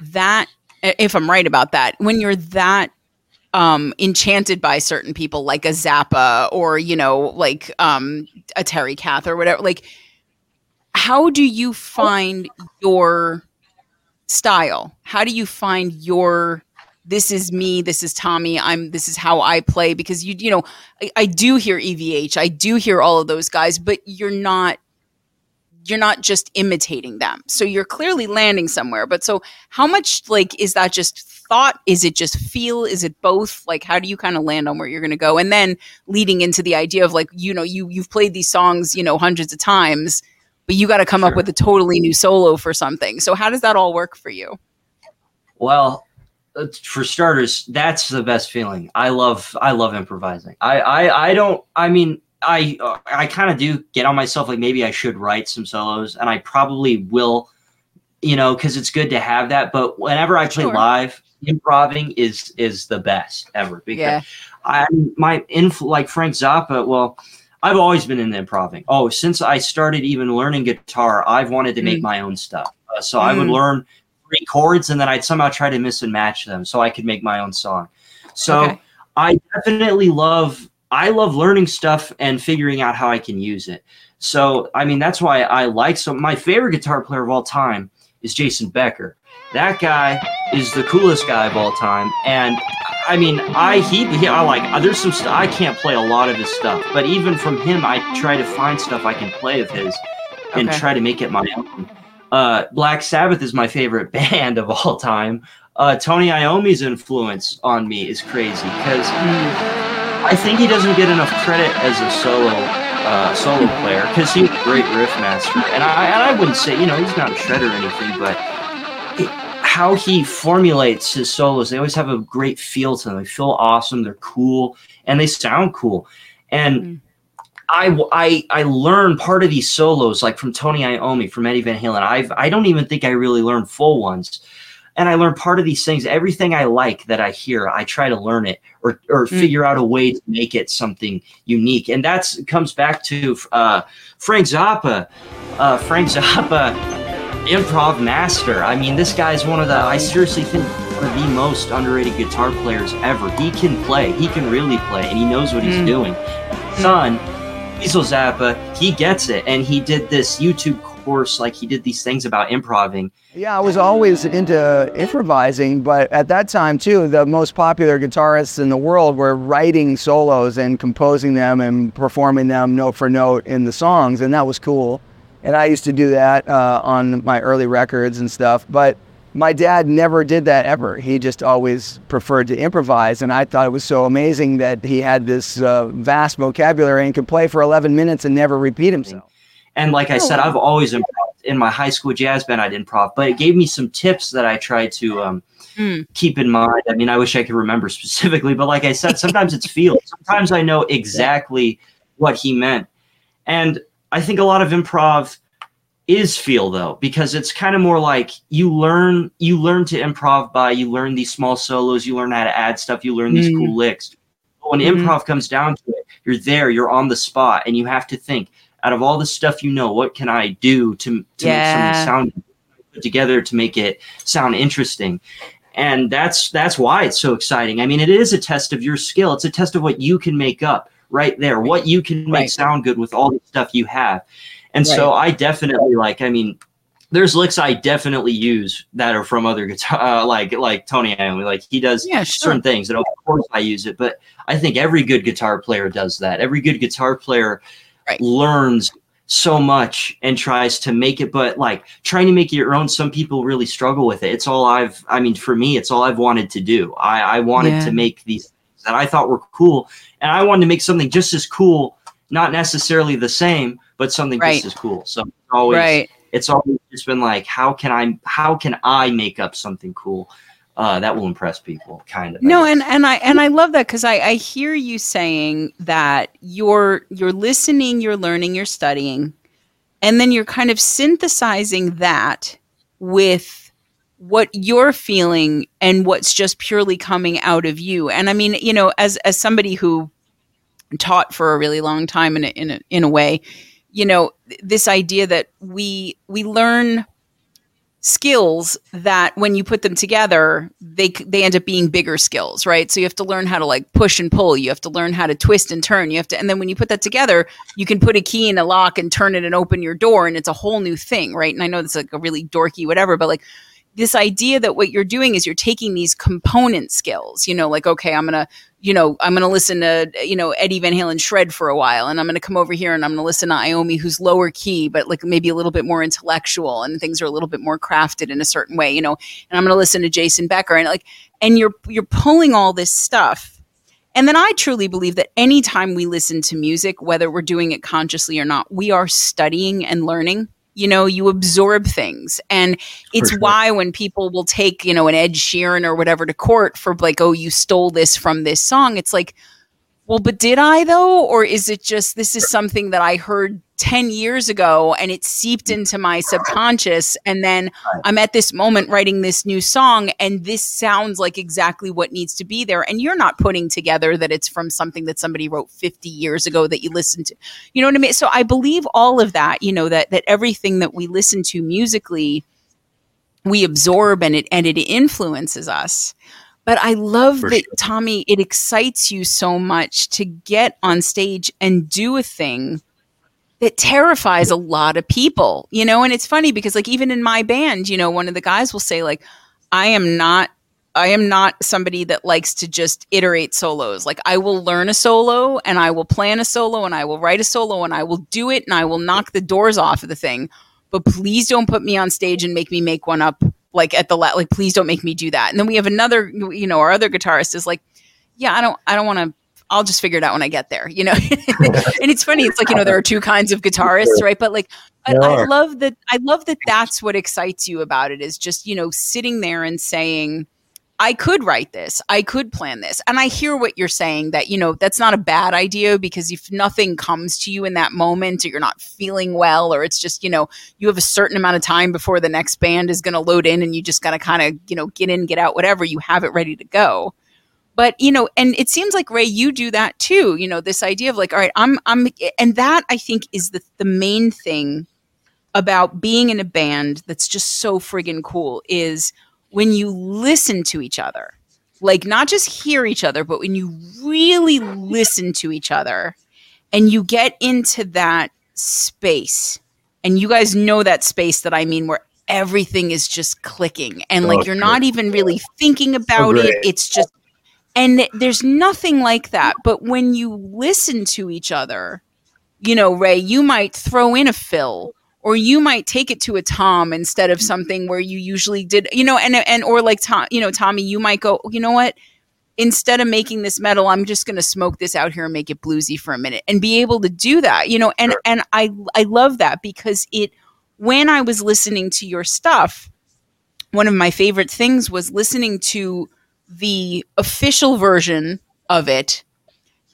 that, if I'm right about that, when you're that enchanted by certain people like a Zappa or, you know, like a Terry Kath or whatever, like how do you find your style? How do you find your, this is me, this is Tommy, this is how I play? Because you know, I do hear EVH, I do hear all of those guys, but you're not just imitating them. So you're clearly landing somewhere. But so how much like, is that just thought? Is it just feel? Is it both? Like, how do you kind of land on where you're going to go? And then leading into the idea of like, you know, you've played these songs, you know, hundreds of times, but you got to come up with a totally new solo for something. So how does that all work for you? Well, for starters, that's the best feeling. I love improvising. I kind of do get on myself. Like maybe I should write some solos and I probably will, you know, cause it's good to have that. But whenever I play live, improvising is the best ever, because like Frank Zappa, well, I've always been into improvising. Oh, since I started even learning guitar, I've wanted to make my own stuff. So I would learn chords and then I'd somehow try to miss and match them so I could make my own song. So I definitely love learning stuff and figuring out how I can use it. So, I mean, that's why I like, so my favorite guitar player of all time is Jason Becker. That guy is the coolest guy of all time. And I mean, there's some stuff, I can't play a lot of his stuff, but even from him, I try to find stuff I can play of his and try to make it my own. Black Sabbath is my favorite band of all time. Tony Iommi's influence on me is crazy because I think he doesn't get enough credit as a solo player, because he's a great riff master. And I wouldn't say, you know, he's not a shredder or anything, but how he formulates his solos, they always have a great feel to them. They feel awesome, they're cool, and they sound cool. And I learned part of these solos, like from Tony Iommi, from Eddie Van Halen. I don't even think I really learned full ones. And I learned part of these things. Everything I like that I hear, I try to learn it or figure out a way to make it something unique. And that comes back to Frank Zappa. Frank Zappa, improv master. I mean, this guy's one of the, I seriously think, one of the most underrated guitar players ever. He can play. He can really play. And he knows what he's doing. Son, Diesel Zappa, he gets it. And he did this YouTube course, like he did these things about improvising. Yeah, I was always into improvising, but at that time too, the most popular guitarists in the world were writing solos and composing them and performing them note for note in the songs, and that was cool. And I used to do that on my early records and stuff, but my dad never did that ever. He just always preferred to improvise, and I thought it was so amazing that he had this vast vocabulary and could play for 11 minutes and never repeat himself. And like I said, I've always improved. In my high school jazz band, I did improv, but it gave me some tips that I try to keep in mind. I mean, I wish I could remember specifically, but like I said, sometimes it's feel. Sometimes I know exactly what he meant. And I think a lot of improv is feel, though, because it's kind of more like you learn to improv by, you learn these small solos, you learn how to add stuff, you learn these cool licks. But when improv comes down to it, you're there, you're on the spot, and you have to think, out of all the stuff you know, what can I do to make something sound put together to make it sound interesting? And that's why it's so exciting. I mean, it is a test of your skill. It's a test of what you can make up right there, what you can make sound good with all the stuff you have. And so I definitely there's licks I definitely use that are from other guitar, like Tony Iommi. Like he does certain things that of course I use it, but I think every good guitar player does that. Every good guitar player learns so much and tries to make it, but like trying to make it your own, some people really struggle with it. It's all for me, it's all I've wanted to do. I wanted to make these things that I thought were cool, and I wanted to make something just as cool, not necessarily the same, but something just as cool. So it's always just been like, how can I make up something cool that will impress people, kind of. No, and I love that, because I hear you saying that you're listening, you're learning, you're studying, and then you're kind of synthesizing that with what you're feeling and what's just purely coming out of you. And I mean, you know, as somebody who taught for a really long time in a way, you know, this idea that we learn skills that when you put them together, they end up being bigger skills, right? So you have to learn how to like push and pull. You have to learn how to twist and turn. And then when you put that together, you can put a key in a lock and turn it and open your door, and it's a whole new thing, right? And I know that's like a really dorky whatever, but like this idea that what you're doing is you're taking these component skills, you know, like, okay, I'm going to listen to, you know, Eddie Van Halen shred for a while, and I'm going to come over here and I'm going to listen to Iommi, who's lower key, but like maybe a little bit more intellectual, and things are a little bit more crafted in a certain way, you know, and I'm going to listen to Jason Becker, and like, and you're pulling all this stuff. And then I truly believe that anytime we listen to music, whether we're doing it consciously or not, we are studying and learning. You know, you absorb things. And it's why when people will take, you know, an Ed Sheeran or whatever to court for like, oh, you stole this from this song. It's like, well, but did I though? Or is it just, this is something that I heard 10 years ago and it seeped into my subconscious. And then I'm at this moment writing this new song, and this sounds like exactly what needs to be there. And you're not putting together that it's from something that somebody wrote 50 years ago that you listened to, you know what I mean? So I believe all of that, you know, that everything that we listen to musically, we absorb, and it influences us. But I love Tommy, it excites you so much to get on stage and do a thing that terrifies a lot of people, you know? And it's funny because like, even in my band, you know, one of the guys will say like, I am not somebody that likes to just iterate solos. Like I will learn a solo, and I will plan a solo, and I will write a solo, and I will do it, and I will knock the doors off of the thing. But please don't put me on stage and make me make one up. Like at the like, please don't make me do that. And then we have another, you know, our other guitarist is like, yeah, I don't want to I'll just figure it out when I get there, you know? And it's funny. It's like, you know, there are two kinds of guitarists, right? But like, I love that that's what excites you about it, is just, you know, sitting there and saying, I could write this, I could plan this. And I hear what you're saying, that, you know, that's not a bad idea, because if nothing comes to you in that moment, or you're not feeling well, or it's just, you know, you have a certain amount of time before the next band is going to load in, and you just got to kind of, you know, get in, get out, whatever, you have it ready to go. But, you know, and it seems like, Ray, you do that too, you know, this idea of like, all right, and that I think is the main thing about being in a band that's just so friggin' cool, is when you listen to each other, like not just hear each other, but when you really listen to each other and you get into that space, and you guys know that space that I mean, where everything is just clicking, and like, you're not even really thinking about it. It's just, and there's nothing like that. But when you listen to each other, you know, Ray, you might throw in a fill, or you might take it to a tom instead of something where you usually did, you know, and or like Tom, you know, Tommy, you might go, you know what, instead of making this metal, I'm just going to smoke this out here and make it bluesy for a minute, and be able to do that, you know, and, sure. And I love that, because it, when I was listening to your stuff, one of my favorite things was listening to the official version of it,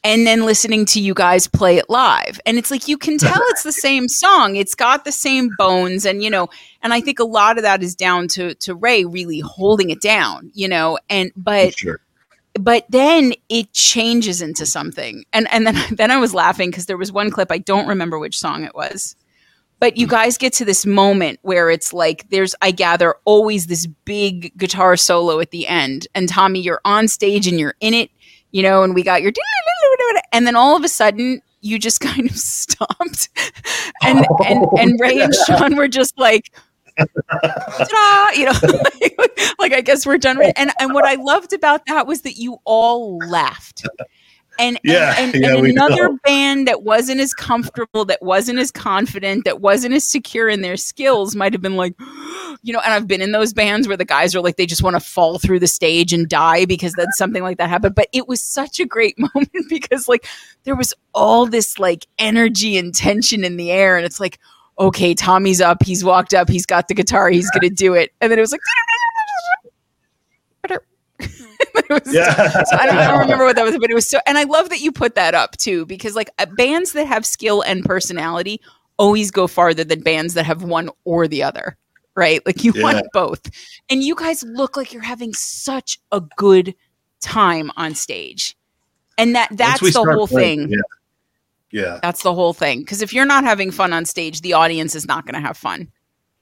and then listening to you guys play it live. And it's like, you can tell it's the same song. It's got the same bones. And, you know, and I think a lot of that is down to Ray really holding it down, you know, and, but, sure. But then it changes into something. And then I was laughing, because there was one clip, I don't remember which song it was, but you guys get to this moment where it's like, there's, I gather, always this big guitar solo at the end. And Tommy, you're on stage and you're in it, you know, and we got your, and then all of a sudden you just kind of stopped, and Ray and Sean were just like, ta-da! You know, like I guess we're done. And what I loved about that was that you all laughed. And another band that wasn't as comfortable, that wasn't as confident, that wasn't as secure in their skills might have been like, you know, and I've been in those bands where the guys are like, they just want to fall through the stage and die, because that's something like that happened. But it was such a great moment, because like there was all this like energy and tension in the air. And it's like, okay, Tommy's up, he's walked up, he's got the guitar, he's going to do it. And then it was like, So I don't remember what that was, but it was so, and I love that you put that up too, because like bands that have skill and personality always go farther than bands that have one or the other, right? Like you want both, and you guys look like you're having such a good time on stage, and that's the whole thing. Yeah, that's the whole thing. Because if you're not having fun on stage, the audience is not going to have fun.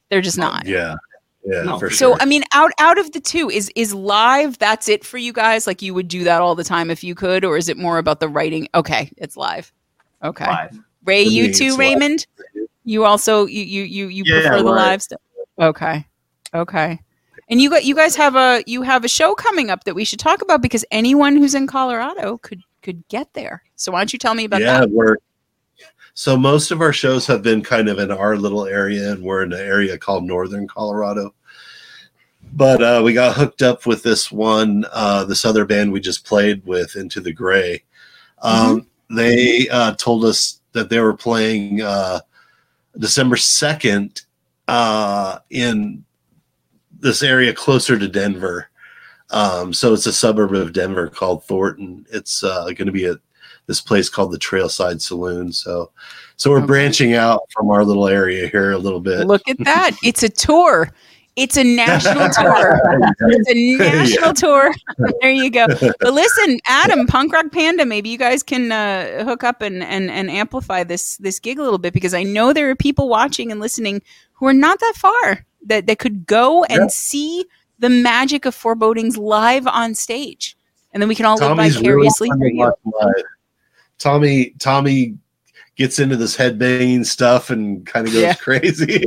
They're just not. Yeah, no. For sure. So, I mean, out of the two, is live, that's it for you guys? Like you would do that all the time if you could, or is it more about the writing? Okay, it's live. Okay. Live. Ray, for you too, Raymond? Live. You also, you prefer the live stuff? Okay. And you guys have a show coming up that we should talk about, because anyone who's in Colorado could get there. So why don't you tell me about that? So most of our shows have been kind of in our little area, and we're in an area called Northern Colorado. But we got hooked up with this one, this other band we just played with, Into the Gray. They told us that they were playing December 2nd in this area closer to Denver. So it's a suburb of Denver called Thornton. It's going to be a this place called the Trailside Saloon. So we're branching out from our little area here a little bit. Look at that. It's a tour. It's a national tour. It's a national tour. There you go. But listen, Adam, Punk Rock Panda, maybe you guys can hook up and amplify this gig a little bit, because I know there are people watching and listening who are not that far that could go and see the magic of Forebodings live on stage. And then we can all live vicariously through you. Tommy gets into this headbanging stuff and kind of goes crazy.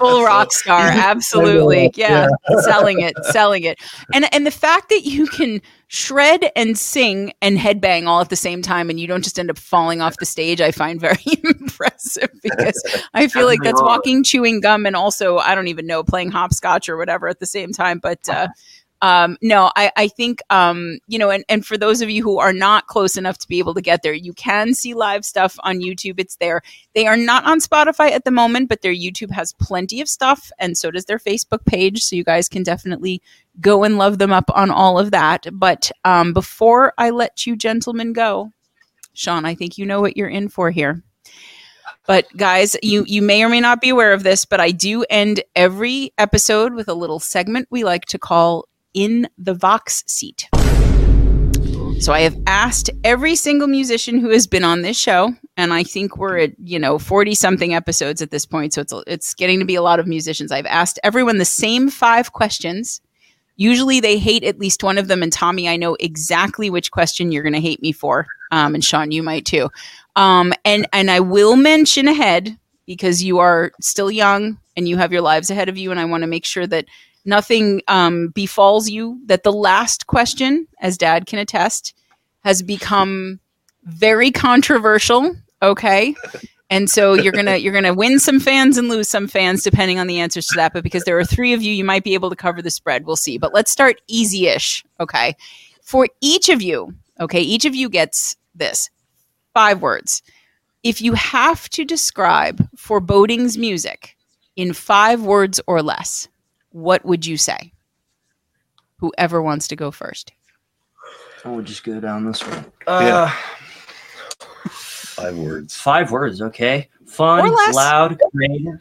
Full rock star, absolutely. Yeah. Selling it. And the fact that you can shred and sing and headbang all at the same time, and you don't just end up falling off the stage, I find very impressive, because I feel like that's walking, chewing gum, and also, I don't even know, playing hopscotch or whatever at the same time. But No, I think, you know, and for those of you who are not close enough to be able to get there, you can see live stuff on YouTube. It's there. They are not on Spotify at the moment, but their YouTube has plenty of stuff. And so does their Facebook page. So you guys can definitely go and love them up on all of that. But before I let you gentlemen go, Sean, I think you know what you're in for here. But guys, you may or may not be aware of this, but I do end every episode with a little segment we like to call In the Vox Seat. So I have asked every single musician who has been on this show, and I think we're at, 40-something episodes at this point, so it's getting to be a lot of musicians. I've asked everyone the same 5 questions. Usually they hate at least one of them, and Tommy, I know exactly which question you're going to hate me for, and Sean, you might too. And I will mention ahead, because you are still young and you have your lives ahead of you, and I want to make sure that nothing befalls you, that the last question, as Dad can attest, has become very controversial. Okay. And so you're gonna win some fans and lose some fans depending on the answers to that. But because there are 3 of you, you might be able to cover the spread. We'll see. But let's start easy-ish. Okay. For each of you, each of you gets this. 5 words. If you have to describe Forebodings music in 5 words or less, what would you say? Whoever wants to go first. I would just go down this one. Yeah. 5 words. 5 words, okay. Fun, loud, creative.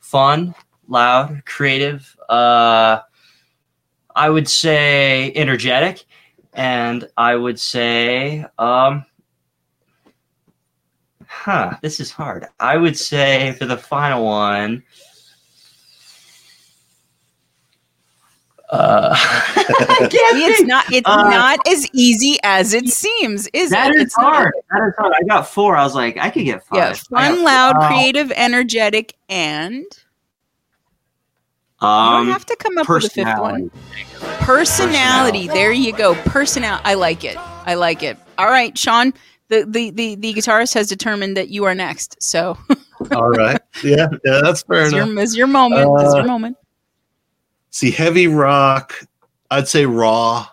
Fun, loud, creative. I would say energetic, and I would say this is hard. I would say for the final one, it's not as easy as it seems, is that it? That is hard. That is hard. I got 4. I was like, I could get 5. Yeah, fun, loud, creative, energetic, and you have to come up with a 5th one. Personality. There you go. Personality. I like it. All right, Sean. The guitarist has determined that you are next. So, all right, yeah, that's fair enough. It's your moment. It's your moment. See, heavy rock, I'd say raw,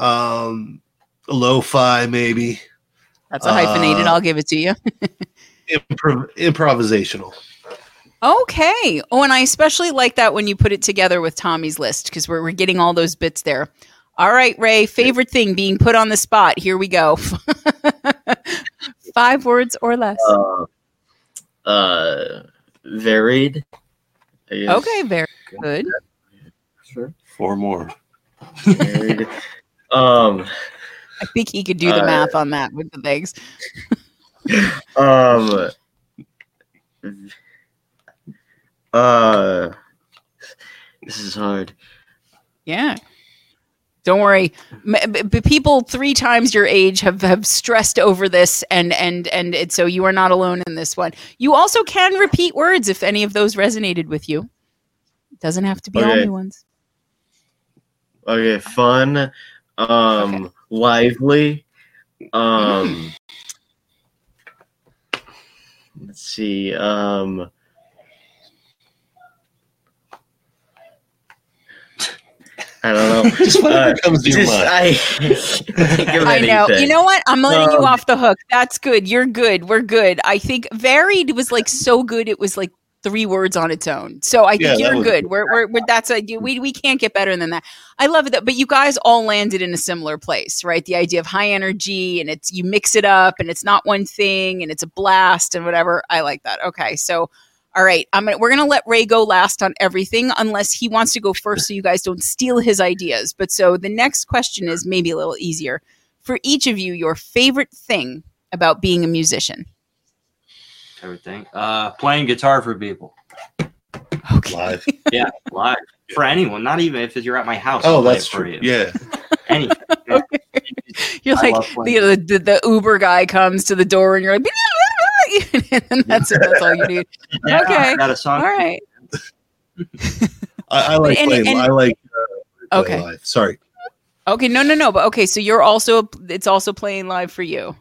lo-fi maybe. That's a hyphenated. I'll give it to you. Improvisational. Okay. Oh, and I especially like that when you put it together with Tommy's list, because we're getting all those bits there. All right, Ray, favorite thing, being put on the spot. Here we go. 5 words or less. Varied. Okay, very good. Sure. 4 more. Varied. I think he could do the math on that with the things. This is hard. Yeah. Don't worry. People 3 times your age have stressed over this, and it, so you are not alone in this one. You also can repeat words if any of those resonated with you. It doesn't have to be all new ones. Okay, fun, lively. Let's see. I don't know. Just whatever comes to your mind. I know. You know what? I'm letting you off the hook. That's good. You're good. We're good. I think varied was like so good. It was like 3 words on its own. So I think you're good. We're that's a, we can't get better than that. I love it. But you guys all landed in a similar place, right? The idea of high energy, and it's, you mix it up, and it's not one thing, and it's a blast and whatever. I like that. Okay. So. All right, we're going to let Ray go last on everything unless he wants to go first so you guys don't steal his ideas. But so the next question is maybe a little easier. For each of you, your favorite thing about being a musician? Everything. Playing guitar for people. Okay. Live. Yeah, live. For anyone, not even if you're at my house. Oh, that's true. Yeah. Anything. Yeah. Okay. You're I like the Uber guy comes to the door and you're like, and that's all you need. Yeah, okay. Got a song. All right. I like playing. I like. Okay. Live. Sorry. Okay. No. But okay. So you're also. It's also playing live for you.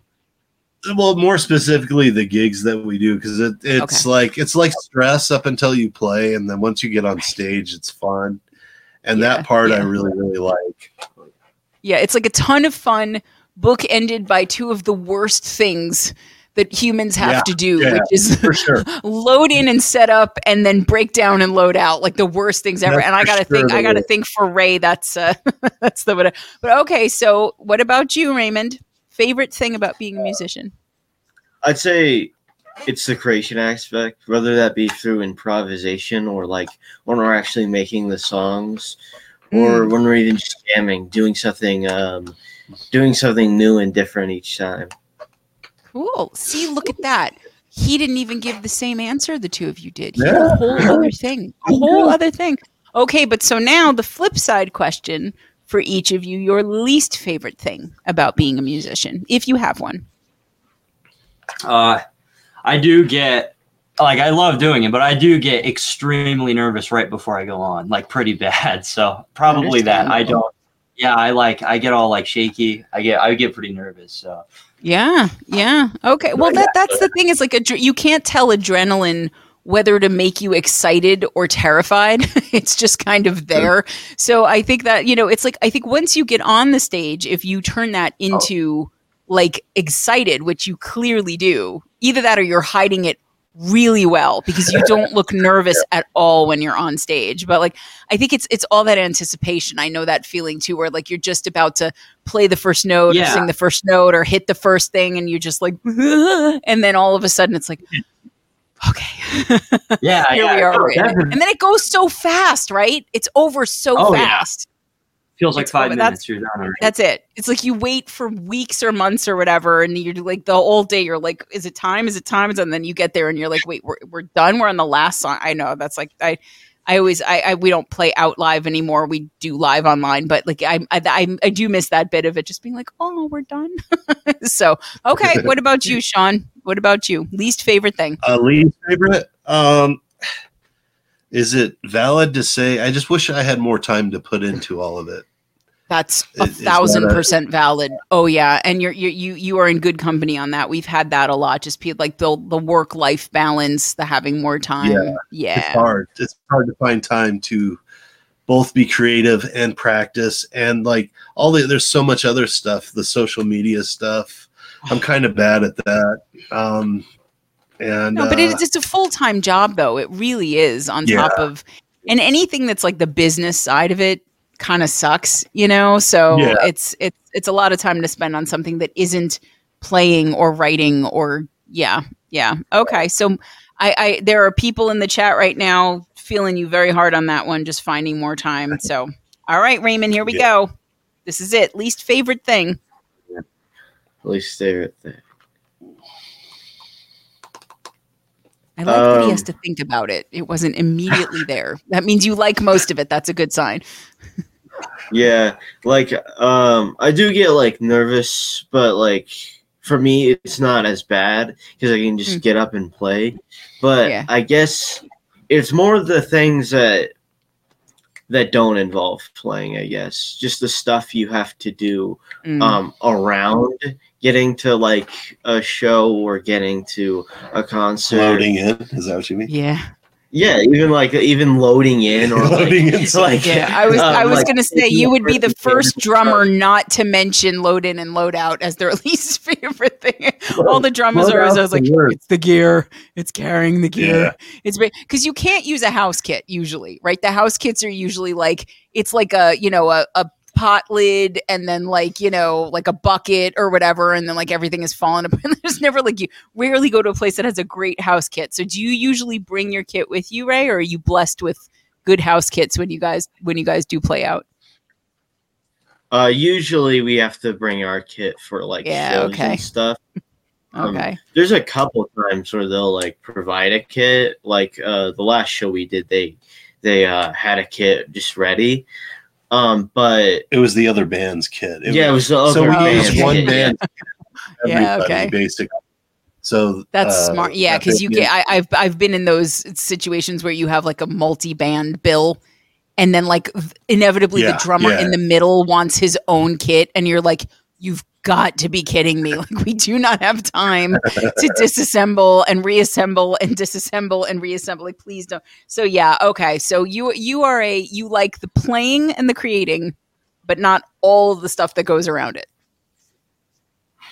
Well, more specifically, the gigs that we do, because it's like stress up until you play, and then once you get on stage, it's fun. And that part I really, really like. Yeah, it's like a ton of fun, bookended by two of the worst things that humans have to do, which is for sure. load in and set up and then break down and load out, like the worst things ever. That's and I got to think, I got to think for Ray, that's the, but okay. So what about you, Raymond? Favorite thing about being a musician? I'd say it's the creation aspect, whether that be through improvisation or like when we're actually making the songs or when we're even just jamming, doing something new and different each time. Cool. See, look at that. He didn't even give the same answer the two of you did. He did a whole other thing. A whole other thing. Okay, but so now the flip side question for each of you, your least favorite thing about being a musician, if you have one. I do get, like, I love doing it, but I do get extremely nervous right before I go on, like pretty bad. So probably that. I don't. Yeah, I get all like shaky. I get pretty nervous. So yeah. Okay. Well, that's the thing is like you can't tell adrenaline whether to make you excited or terrified. It's just kind of there. So I think that, you know, it's like I think once you get on the stage, if you turn that into like excited, which you clearly do, either that or you're hiding it really well because you don't look nervous at all when you're on stage. But like I think it's all that anticipation. I know that feeling too, where like you're just about to play the first note or sing the first note or hit the first thing and you're just like and then all of a sudden it's like okay. We are. And then it goes so fast, right? It's over so fast. Yeah. Feels like 5 minutes you're done already. That's it. It's like you wait for weeks or months or whatever, and you're like the whole day. You're like, is it time? Is it time? And then you get there, and you're like, wait, we're done. We're on the last song. I know that's like I always we don't play out live anymore. We do live online, but like I do miss that bit of it, just being like, oh, we're done. So okay, what about you, Sean? What about you? Least favorite thing? Least favorite. Is it valid to say? I just wish I had more time to put into all of it. That's 1,000% valid. Oh yeah, and you are in good company on that. We've had that a lot. Just like the work life balance, the having more time. Yeah. It's hard to find time to both be creative and practice, and like there's so much other stuff, the social media stuff. I'm kind of bad at that. But it's a full-time job though. It really is on top of, and anything that's like the business side of it kind of sucks, you know? So it's a lot of time to spend on something that isn't playing or writing or okay. So I there are people in the chat right now feeling you very hard on that one, just finding more time. So all right, Raymond, here we go. This is it. Least favorite thing. Yeah. Least favorite thing. I like that he has to think about it. It wasn't immediately there. That means you like most of it. That's a good sign. Yeah. Like, I do get like nervous, but like for me, it's not as bad because I can just get up and play. But I guess it's more of the things that don't involve playing, I guess. Just the stuff you have to do around getting to like a show or getting to a concert. Loading in, is that what you mean? Yeah. Yeah, even loading in or loading in. Like, I was gonna say you would be the first drummer not to mention load in and load out as their least favorite thing. All the drummers are. I was like, it's the gear, it's carrying the gear. Yeah. It's because you can't use a house kit usually, right? The house kits are usually like it's like a pot lid and then like, you know, like a bucket or whatever. And then like everything is falling apart. There's never like, you rarely go to a place that has a great house kit. So do you usually bring your kit with you, Ray, or are you blessed with good house kits when you guys do play out? Usually we have to bring our kit for like shows and stuff. Okay. There's a couple times where they'll like provide a kit. Like the last show we did, they had a kit just ready. But it was the other band's kit. It was one band. Basic. So that's smart. Yeah, because you get. I've been in those situations where you have like a multi-band bill, and then like inevitably the drummer in the middle wants his own kit, and you're like, you've got to be kidding me. Like, we do not have time to disassemble and reassemble and disassemble and reassemble. Like, please don't. So yeah. Okay. So you like the playing and the creating, but not all of the stuff that goes around it.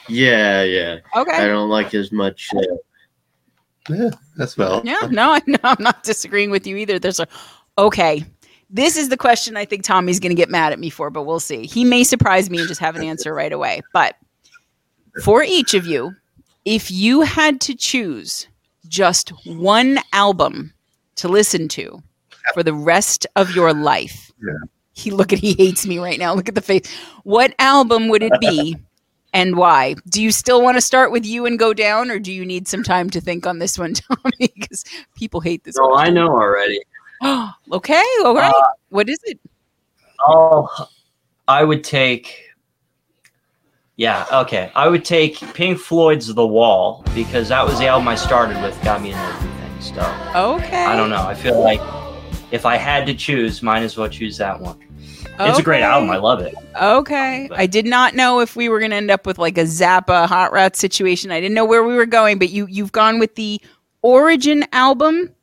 Yeah. Yeah. Okay. I don't like as much. Yeah. That's valid. Yeah. No, I'm not disagreeing with you either. Okay. This is the question I think Tommy's going to get mad at me for, but we'll see. He may surprise me and just have an answer right away. But for each of you, if you had to choose just one album to listen to for the rest of your life, he hates me right now. Look at the face. What album would it be and why? Do you still want to start with you and go down, or do you need some time to think on this one, Tommy? Because people hate this one. Oh, I know already. Oh, okay. All right. What is it? Oh, I would take. Yeah. Okay. I would take Pink Floyd's "The Wall" because that was the album I started with. Got me into everything. So. Okay. I don't know. I feel like if I had to choose, might as well choose that one. Okay. It's a great album. I love it. Okay. I did not know if we were going to end up with like a Zappa Hot Rats situation. I didn't know where we were going, but you've gone with the origin album,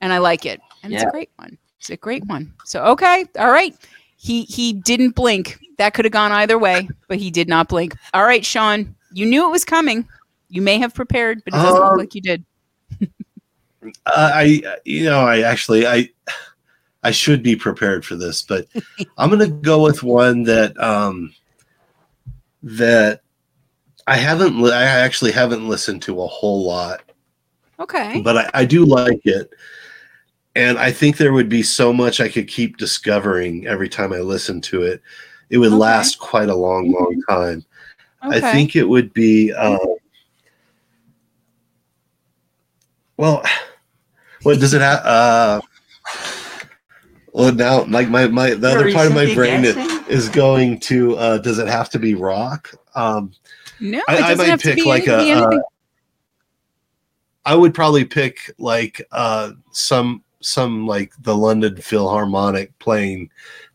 and I like it. And it's a great one. It's a great one. So, okay. All right. He didn't blink. That could have gone either way, but he did not blink. All right, Sean, you knew it was coming. You may have prepared, but it doesn't look like you did. I should be prepared for this, but I'm going to go with one that, that I actually haven't listened to a whole lot. Okay. But I do like it. And I think there would be so much I could keep discovering every time I listen to it. It would last quite a long, long time. Okay. I think it would be, what does it have? Well, now, like the other part of my brain is going to, does it have to be rock? No, I might pick like I would probably pick like some like the London Philharmonic playing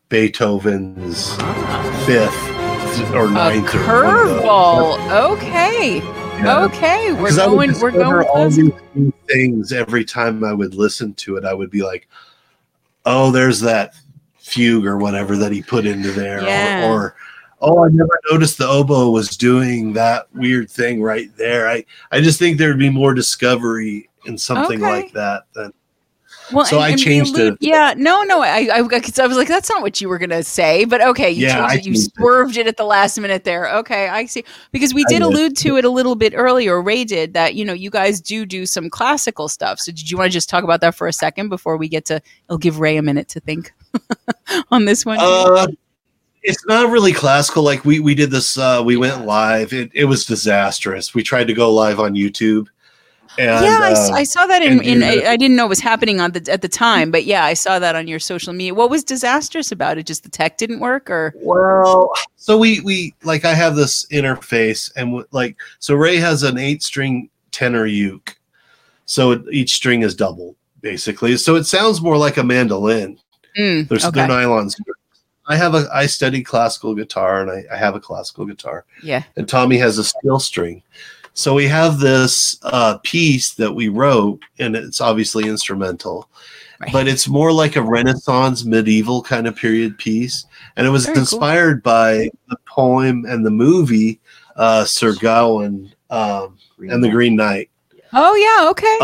Beethoven's Fifth or Ninth. A curveball. Okay. Yeah. Okay. We're going all these new things every time I would listen to it. I would be like, oh, there's that fugue or whatever that he put into there. Yeah. Or oh, I never noticed the oboe was doing that weird thing right there. I just think there'd be more discovery in something like that than. Well, so I changed it. Yeah, no. I was like, that's not what you were going to say, but okay, you changed it. You swerved it at the last minute there. Okay, I see. Because we did allude to it a little bit earlier. Ray did that, you guys do some classical stuff. So did you want to just talk about that for a second before we get to, I'll give Ray a minute to think on this one? It's not really classical. Like we did this, we went live. It was disastrous. We tried to go live on YouTube. And, I saw that I didn't know it was happening at the time, but yeah, I saw that on your social media. What was disastrous about it? Just the tech didn't work, or? Well, so we like, I have this interface and like, so Ray has an 8-string tenor uke. So each string is doubled basically. So it sounds more like a mandolin. They're nylon strings. I studied classical guitar and I have a classical guitar. Yeah. And Tommy has a steel string. So we have this piece that we wrote, and it's obviously instrumental, but it's more like a Renaissance medieval kind of period piece. And it was inspired by the poem and the movie, Sir Gawain and the Green Knight. Oh, yeah. Okay.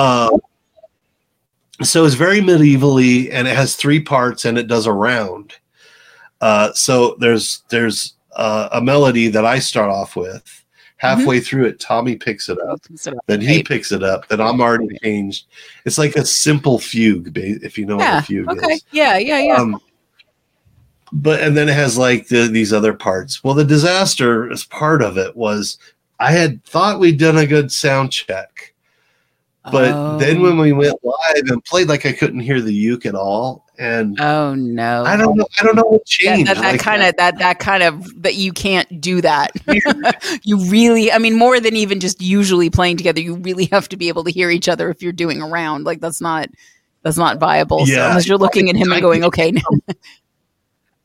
So it's very medievally, and it has 3 parts, and it does a round. So there's a melody that I start off with. Halfway through it, Tommy picks it up. Then he picks it up. Then I'm already changed. It's like a simple fugue, if you know what a fugue is. Yeah. And then it has like these other parts. Well, the disaster as part of it was I had thought we'd done a good sound check. But then when we went live and played, like I couldn't hear the uke at all. And oh no, I don't know what changed. That you can't do that. You really, I mean, more than even just usually playing together, you really have to be able to hear each other if you're doing a round. Like that's not viable. Yeah. So unless you're looking at him and going, okay.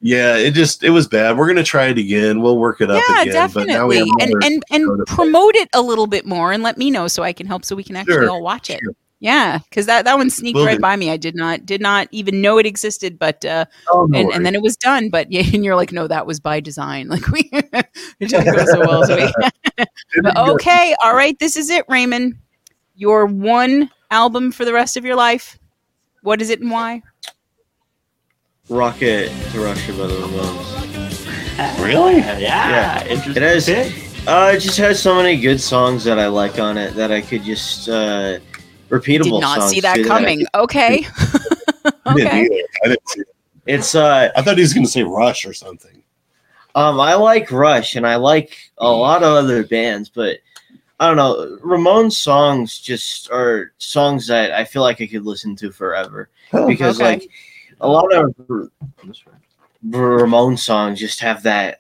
Yeah, it was bad. We're gonna try it again. We'll work it up again. Yeah, definitely. But now we have and promote it a little bit more and let me know so I can help, so we can actually all watch it. Yeah, because that one sneaked right by me. I did not even know it existed, but and then it was done. But yeah, and you're like, no, that was by design. Like it didn't go so well. So but okay, all right, this is it, Raymond. Your one album for the rest of your life. What is it and why? Rocket to Russia by the Ramones. Really? Yeah. Interesting. It just has so many good songs that I like on it that I could just. Repeatable. Did not songs see that coming. That okay. I didn't see it. I thought he was going to say Rush or something. I like Rush and I like a lot of other bands, but I don't know. Ramon's songs just are songs that I feel like I could listen to forever because like a lot of Ramon songs just have that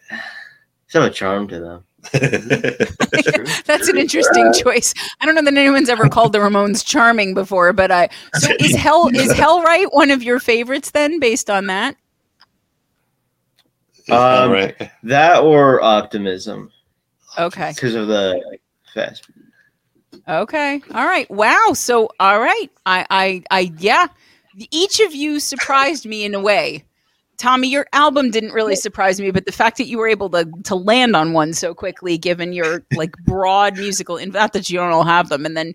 sort of charm to them. That's an interesting choice. I don't know that anyone's ever called the Ramones charming before, but so is Hell Right one of your favorites then, based on that? Right. That or Optimism. Okay. Because of the fast. Okay. All right. Wow. So all right. I each of you surprised me in a way. Tommy, your album didn't really surprise me, but the fact that you were able to land on one so quickly, given your like broad musical, not that you don't all have them. And then,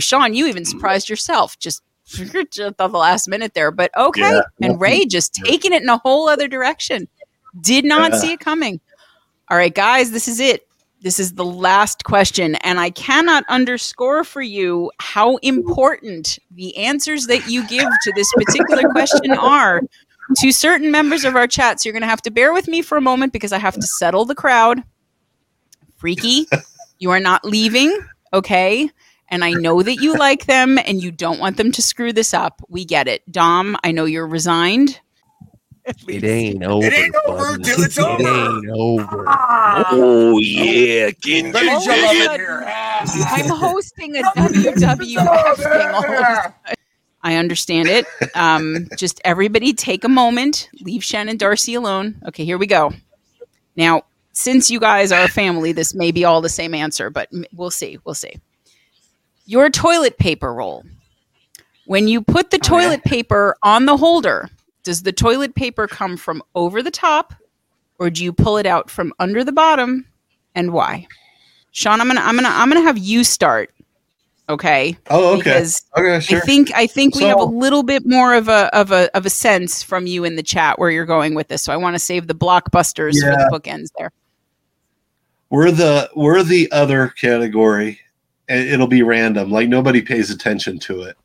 Sean, you even surprised yourself just at the last minute there. But okay, and Ray just taking it in a whole other direction. Did not see it coming. All right, guys, this is it. This is the last question, and I cannot underscore for you how important the answers that you give to this particular question are to certain members of our chat. So you're going to have to bear with me for a moment because I have to settle the crowd. Freaky, you are not leaving, okay? And I know that you like them and you don't want them to screw this up. We get it. Dom, I know you're resigned. It ain't over. It ain't over till it's over. It ain't over. Oh, yeah. Get your ass. I'm hosting a WWF thing all of a sudden. I understand it. Just everybody take a moment. Leave Shannon Darcy alone. Okay, here we go. Now, since you guys are a family, this may be all the same answer, but we'll see. We'll see. Your toilet paper roll. When you put the toilet paper on the holder, does the toilet paper come from over the top, or do you pull it out from under the bottom, and why? Sean, I'm gonna have you start. Okay. Oh, okay. Because sure. I think we have a little bit more of a sense from you in the chat where you're going with this. So I want to save the blockbusters for the bookends there. We're the other category, and it'll be random. Like nobody pays attention to it.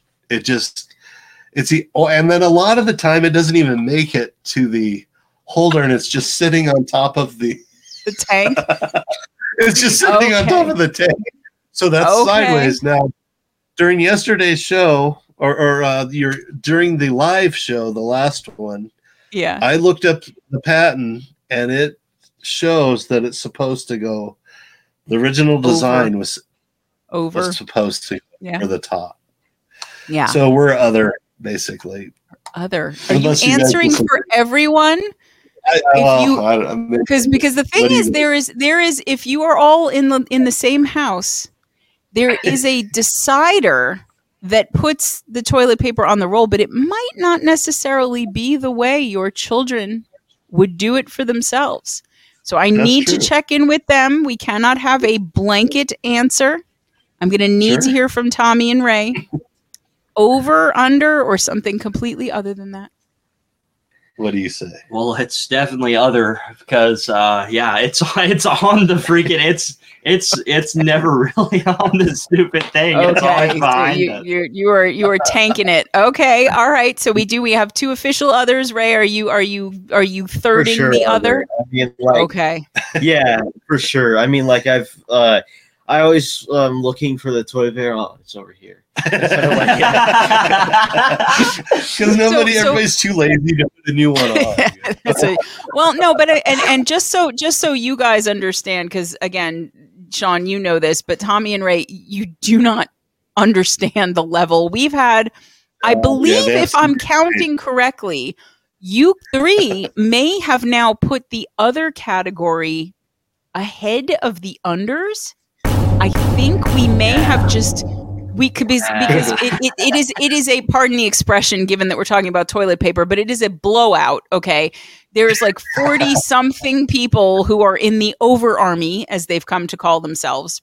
And then a lot of the time it doesn't even make it to the holder, and it's just sitting on top of the tank. It's just sitting on top of the tank. So that's sideways. Now, during yesterday's show, during the live show, the last one, I looked up the patent, and it shows that it's supposed to go. The original design was supposed to go over the top. Yeah. So we're other, basically. Other. Are you answering for everyone? Because the thing is, there is if you are all in the same house. There is a decider that puts the toilet paper on the roll, but it might not necessarily be the way your children would do it for themselves. So I need to check in with them. We cannot have a blanket answer. I'm going to need to hear from Tommy and Ray. Over, under, or something completely other than that? What do you say? Well, it's definitely other because, it's on the freaking, it's never really on the stupid thing. Okay. It's always behind it. You are tanking it. Okay, all right. So we have two official others. Ray, are you thirding the other? I mean, yeah, for sure. I mean, like I always looking for the toilet paper. Oh, it's over here. Because everybody's too lazy to put a new one on. Just so you guys understand, because again, Sean, you know this, but Tommy and Ray, you do not understand the level we've had. I believe, if I'm counting correctly, You three may have now put the other category ahead of the unders. I think we may have just... We could be, because it is a, pardon the expression, given that we're talking about toilet paper, but it is a blowout. Okay. There's like 40 something people who are in the over army, as they've come to call themselves.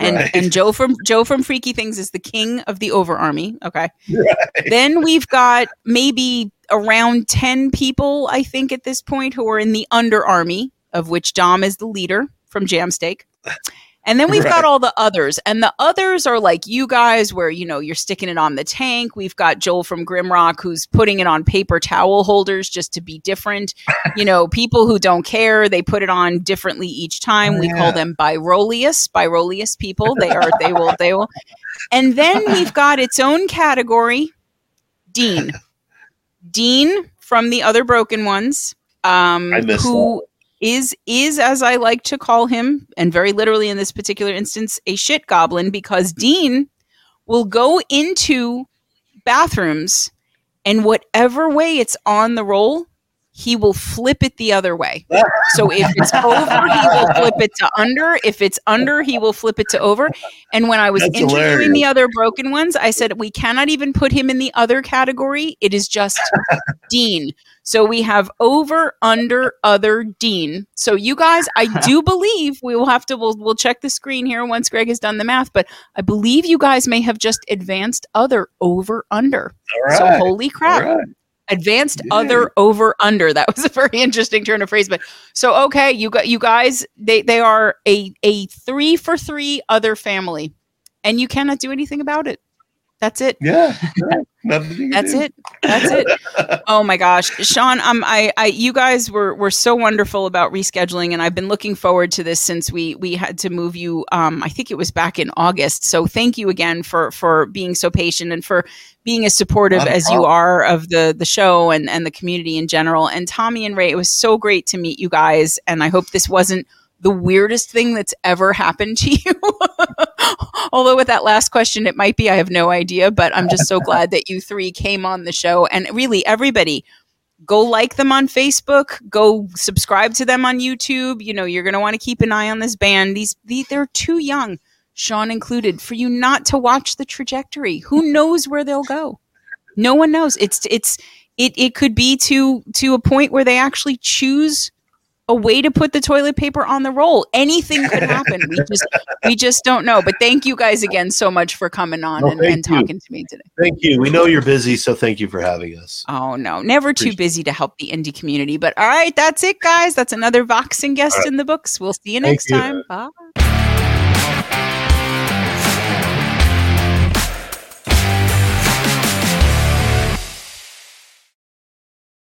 And right. And Joe from Freaky Things is the king of the over army. Okay. Right. Then we've got maybe around 10 people, I think at this point, who are in the under army, of which Dom is the leader from Jamsteak. And then we've got all the others. And the others are like you guys where, you know, you're sticking it on the tank. We've got Joel from Grimrock who's putting it on paper towel holders just to be different. You know, people who don't care, they put it on differently each time. Yeah. We call them Birolius people. They will. And then we've got its own category, Dean from the other Broken Ones, is as I like to call him, and very literally in this particular instance, a shit goblin, because Dean will go into bathrooms and whatever way it's on the roll, he will flip it the other way. So if it's over, he will flip it to under. If it's under, he will flip it to over. And when I was interviewing the other Broken Ones, I said, we cannot even put him in the other category. It is just Dean. So we have over, under, other, Dean. So you guys, I do believe we will have to, we'll check the screen here once Greg has done the math, but I believe you guys may have just advanced other, over, under. Right. So holy crap. Right. Advanced other, over, under. That was a very interesting turn of phrase. But so, okay, you guys, they are a 3 for 3 other family, and you cannot do anything about it. That's it. Yeah. That's it. Oh my gosh. Sean, you guys were so wonderful about rescheduling, and I've been looking forward to this since we had to move you. I think it was back in August. So thank you again for being so patient and for being as supportive as you are of the show and the community in general. And Tommy and Ray, it was so great to meet you guys. And I hope this wasn't the weirdest thing that's ever happened to you. Although with that last question, it might be, I have no idea, but I'm just so glad that you three came on the show. And really, everybody, go like them on Facebook, go subscribe to them on YouTube. You know, you're going to want to keep an eye on this band. They're too young, Sean included, for you not to watch the trajectory. Who knows where they'll go? No one knows. It could be to a point where they actually choose a way to put the toilet paper on the roll. Anything could happen. We just don't know. But thank you guys again so much for coming on and talking to me today. Thank you. We know you're busy, so thank you for having us. Oh no, never too busy to help the indie community. But all right, that's it, guys. That's another Voxing guest in the books. We'll see you next time. Bye.